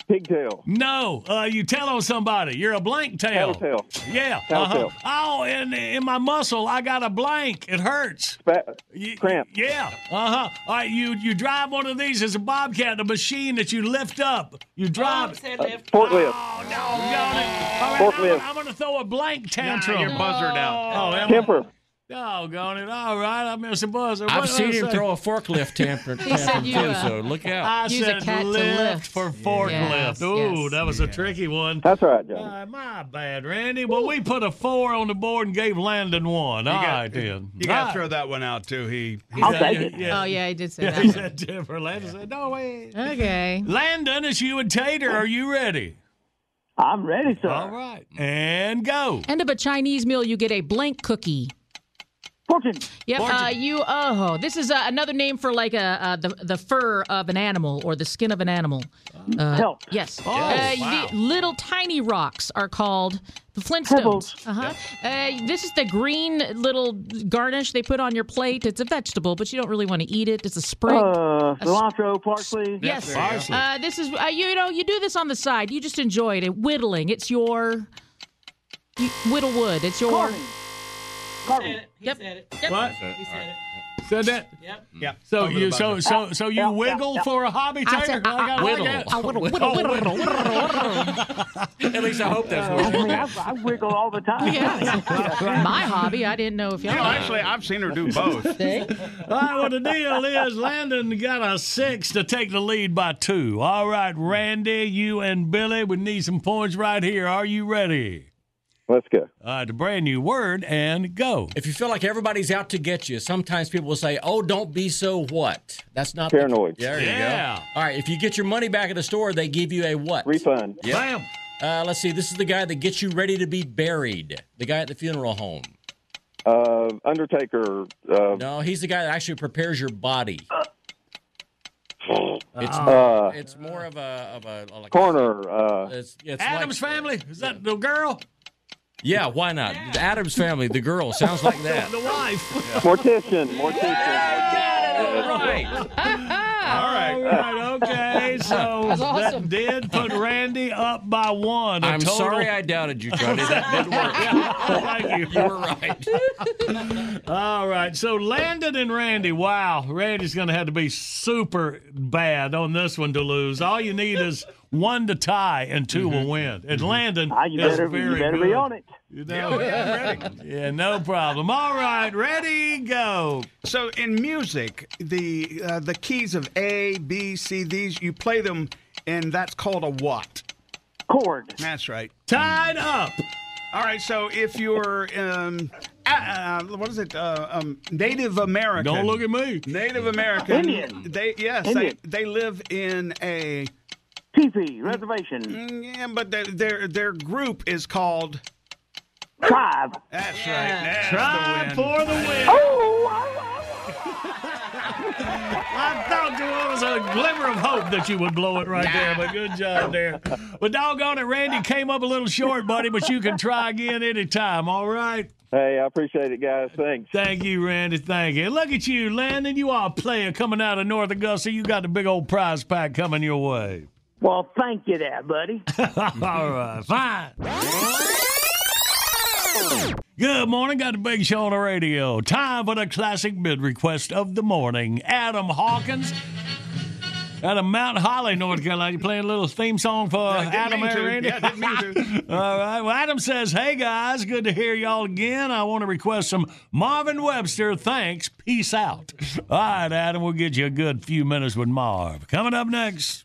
Pigtail. No. Uh, you tell on somebody. You're a blank tail. Tail. Yeah. Uh-huh. Tail. Oh, in in my muscle, I got a blank. It hurts. Spat. Cramp. Yeah. Uh huh. All right. You you drive one of these. It's a bobcat, a machine that you lift up. You drive. Oh, uh, forklift. Oh no. Got it. All right, forklift. I'm, I'm gonna throw a blank tantrum. Nah, your buzzer down. Oh, Temper. Oh, going it all right. I missed a buzzer. What I've seen him throw a forklift tantrum too, uh, so look out. I Use said a lift, lift for forklift. Yes, Ooh, yes. that was yeah. a tricky one. That's right, John. Uh, my bad, Randy. Well, we put a four on the board and gave Landon one. You all got, right, then. You got to throw that one out, too. He, he I'll take it. Yeah. Oh, yeah, he did say yeah, that. He said different. Landon yeah. said, no, wait. Okay. Landon, it's you and Tater. Are you ready? I'm ready, sir. All right. And go. End of a Chinese meal, you get a blank cookie. Fortune. Yep. Fortune. Uh, you. Oh, this is uh, another name for like a uh, the the fur of an animal or the skin of an animal. Uh, Help. Yes. Oh, uh, wow. The little tiny rocks are called the Flintstones. Uh-huh. Yep. Uh, this is the green little garnish they put on your plate. It's a vegetable, but you don't really want to eat it. It's a sprig. Uh, cilantro, parsley. Yes. Parsley. Uh, this is uh, you know you do this on the side. You just enjoy it. Whittling. It's your you, whittle wood. It's your. Corny. He said it. He yep. said it. Yep. What? He said it. Right. Said that? Yep. Yep. So you so so so you wiggle yeah. for a hobby, Tater? I, I wiggle. I wiggle. Whittle, whittle, whittle, whittle. At least I hope that's what it is. I wiggle all the time. Yeah. My hobby. I didn't know if y'all. You know, actually, I've seen her do both. All right. Well, the deal is Landon got a six to take the lead by two. All right, Randy, you and Billy, we need some points right here. Are you ready? Let's go. Uh, the brand new word and go. If you feel like everybody's out to get you, sometimes people will say, oh, don't be so what? That's not paranoid. The... There you yeah. go. All right. If you get your money back at the store, they give you a what? Refund. Yep. Bam. Uh, let's see. This is the guy that gets you ready to be buried. The guy at the funeral home. Uh, Undertaker. Uh... No, he's the guy that actually prepares your body. Uh... It's, uh, more, it's more of a... Of a like corner. A, it's, it's Adam's like, family? Is that the girl? Yeah, why not? Yeah. The Addams Family, the girl, sounds like that. The wife. Yeah. Mortician. Mortician. Yeah, got it. All right. All right. Okay. So that's awesome. That did put Randy up by one. I'm total... sorry I doubted you, Johnny. That did work. Thank you. You were right. All right. So Landon and Randy. Wow. Randy's going to have to be super bad on this one to lose. All you need is one to tie and two mm-hmm. will win. And Landon ah, you is better, very you better good. Be on it. You know, yeah, ready. Yeah, no problem. All right, ready, go. So in music, the uh, the keys of A, B, C, these you play them, and that's called a what? Chord. That's right. Tied up. All right. So if you're um, uh, what is it? Uh, um, Native American. Don't look at me. Native American. Indian. They yes. Indian. They they live in a. Teepee, reservation. Yeah, but their their, their group is called... Tribe. That's yeah. right. That's Tribe the for the win. Oh! I thought there was a glimmer of hope that you would blow it right nah. there, but good job there. But doggone it, Randy came up a little short, buddy, but you can try again anytime, all right? Hey, I appreciate it, guys. Thanks. Thank you, Randy. Thank you. Look at you, Landon. You are a player coming out of North Augusta. You got the big old prize pack coming your way. Well, thank you there, buddy. All right, fine. Good morning. Got the Big Show on the radio. Time for the classic bid request of the morning. Adam Hawkins out of Mount Holly, North Carolina. You playing a little theme song for yeah, Adam and Randy? Yeah, didn't mean to. All right. Well, Adam says, hey, guys, good to hear y'all again. I want to request some Marvin Webster. Thanks. Peace out. All right, Adam, we'll get you a good few minutes with Marv. Coming up next.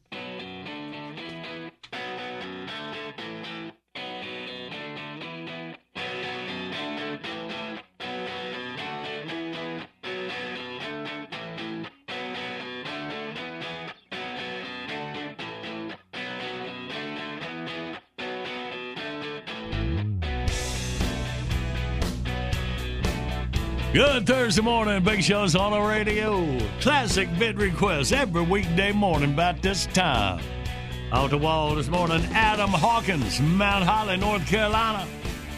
Good Thursday morning, Big Show's on the radio. Classic bid requests every weekday morning about this time. Out the wall this morning, Adam Hawkins, Mount Holly, North Carolina.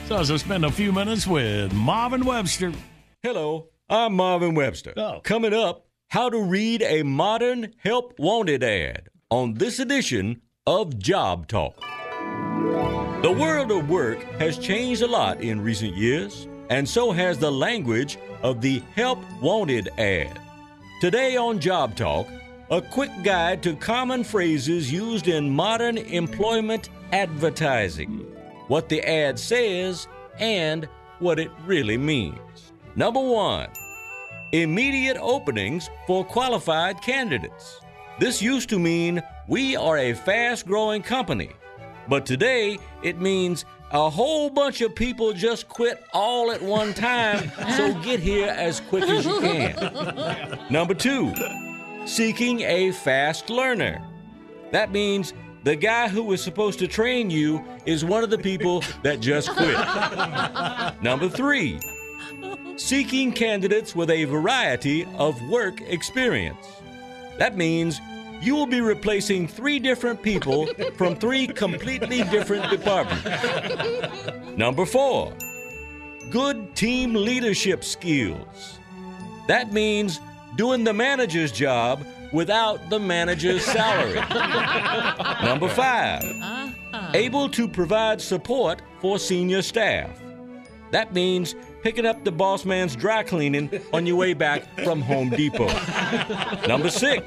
So I'll spend a few minutes with Marvin Webster. Hello, I'm Marvin Webster. Oh. Coming up, how to read a modern help wanted ad on this edition of Job Talk. The world of work has changed a lot in recent years. And so has the language of the Help Wanted ad. Today on Job Talk, a quick guide to common phrases used in modern employment advertising, what the ad says, and what it really means. Number one, immediate openings for qualified candidates. This used to mean we are a fast-growing company, but today it means a whole bunch of people just quit all at one time, so get here as quick as you can. Number two, seeking a fast learner. That means the guy who was supposed to train you is one of the people that just quit. Number three, seeking candidates with a variety of work experience. That means you will be replacing three different people from three completely different departments. Number four, good team leadership skills. That means doing the manager's job without the manager's salary. Number five, able to provide support for senior staff. That means picking up the boss man's dry cleaning on your way back from Home Depot. Number six,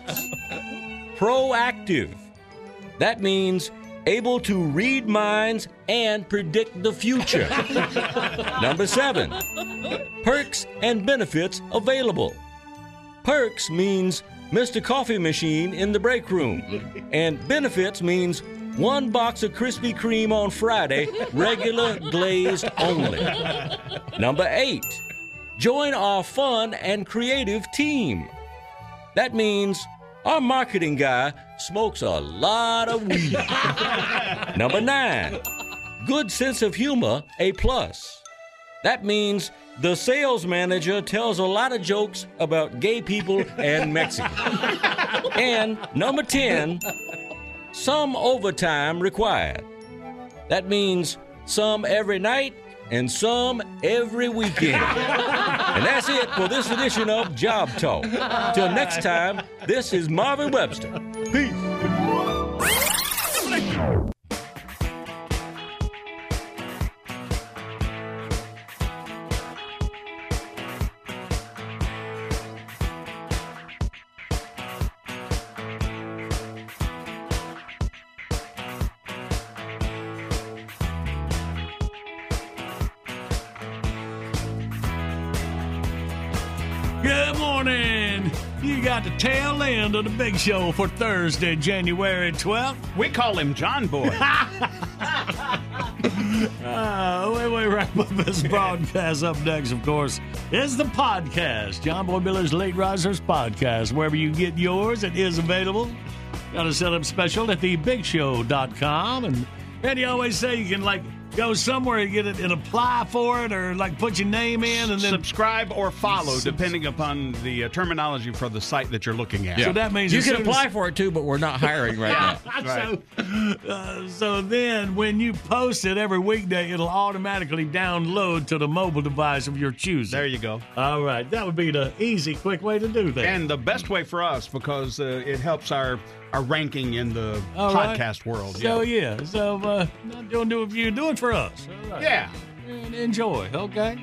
proactive. That means able to read minds and predict the future. Number seven, perks and benefits available. Perks means Mister Coffee Machine in the break room, and benefits means one box of Krispy Kreme on Friday, regular glazed only. Number eight, join our fun and creative team. That means our marketing guy smokes a lot of weed. Number nine, good sense of humor, a plus. That means the sales manager tells a lot of jokes about gay people and Mexicans. And number ten, some overtime required. That means some every night and some every weekend. And that's it for this edition of Job Talk. Till next time, this is Marvin Webster. Peace. The tail end of the big show for Thursday, January twelfth. We call him John Boy. uh, wait, wait, wrap up this broadcast. Up next, of course, is the podcast, John Boy Billy's Late Risers Podcast. Wherever you get yours, it is available. Got a setup special at the big show dot com. And, and you always say you can, like, go somewhere and get it and apply for it, or like put your name in and then subscribe or follow, depending upon the uh, terminology for the site that you're looking at. Yeah. So that means you can apply as... for it too, but we're not hiring right yeah, now. Right. So, uh, so then when you post it every weekday, it'll automatically download to the mobile device of your choosing. There you go. All right, that would be the easy, quick way to do that, and the best way for us, because uh, it helps our. A ranking in the all podcast right. world. So, yeah. yeah. So, uh, not doing do it for you, do it for us. All right. Yeah. And enjoy, okay?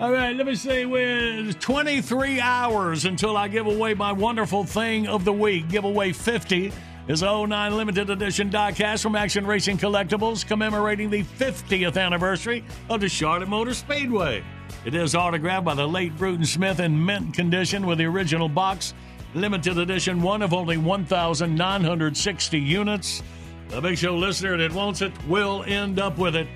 All right, let me see. We're twenty-three hours until I give away my wonderful thing of the week. Giveaway fifty is oh nine Limited Edition diecast from Action Racing Collectibles, commemorating the fiftieth anniversary of the Charlotte Motor Speedway. It is autographed by the late Brewton Smith in mint condition with the original box. Limited edition, one of only one thousand nine hundred sixty units. The Big Show listener that wants it will end up with it.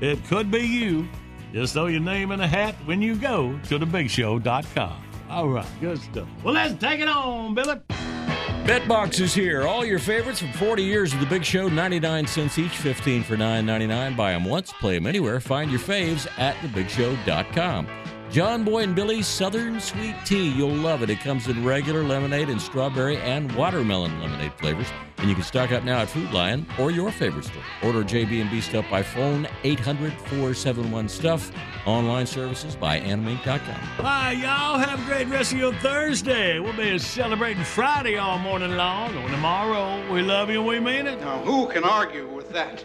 It could be you. Just throw your name in a hat when you go to the big show dot com. All right, good stuff. Well, let's take it on, Billy. BetBox is here. All your favorites from forty years of The Big Show, ninety-nine cents each, fifteen for nine ninety-nine. Buy them once, play them anywhere. Find your faves at the big show dot com. John Boy and Billy's Southern Sweet Tea. You'll love it. It comes in regular lemonade and strawberry and watermelon lemonade flavors. And you can stock up now at Food Lion or your favorite store. Order J B and B Stuff by phone, eight hundred four seven one stuff. Online services by anim inc dot com. All right, y'all. Have a great rest of your Thursday. We'll be celebrating Friday all morning long. And tomorrow, we love you and we mean it. Now, who can argue with that?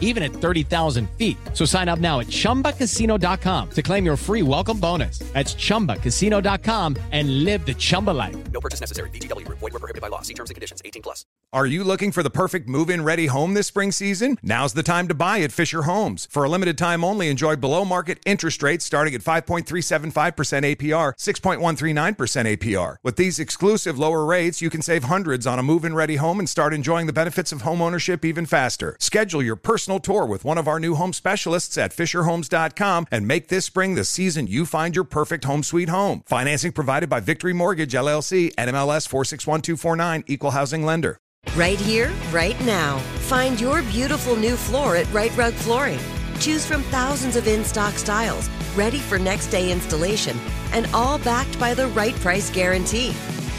even at thirty thousand feet. So sign up now at chumba casino dot com to claim your free welcome bonus. That's chumba casino dot com and live the Chumba life. No purchase necessary. V G W. Void where prohibited by law. See terms and conditions. eighteen plus. Are you looking for the perfect move-in ready home this spring season? Now's the time to buy at Fisher Homes. For a limited time only, enjoy below market interest rates starting at five point three seven five percent A P R, six point one three nine percent A P R. With these exclusive lower rates, you can save hundreds on a move-in ready home and start enjoying the benefits of homeownership even faster. Schedule your personal tour with one of our new home specialists at fisher homes dot com and make this spring the season you find your perfect home sweet home. Financing provided by Victory Mortgage, L L C, N M L S four six one two four nine, Equal Housing Lender. Right here, right now. Find your beautiful new floor at Right Rug Flooring. Choose from thousands of in-stock styles, ready for next day installation, and all backed by the right price guarantee.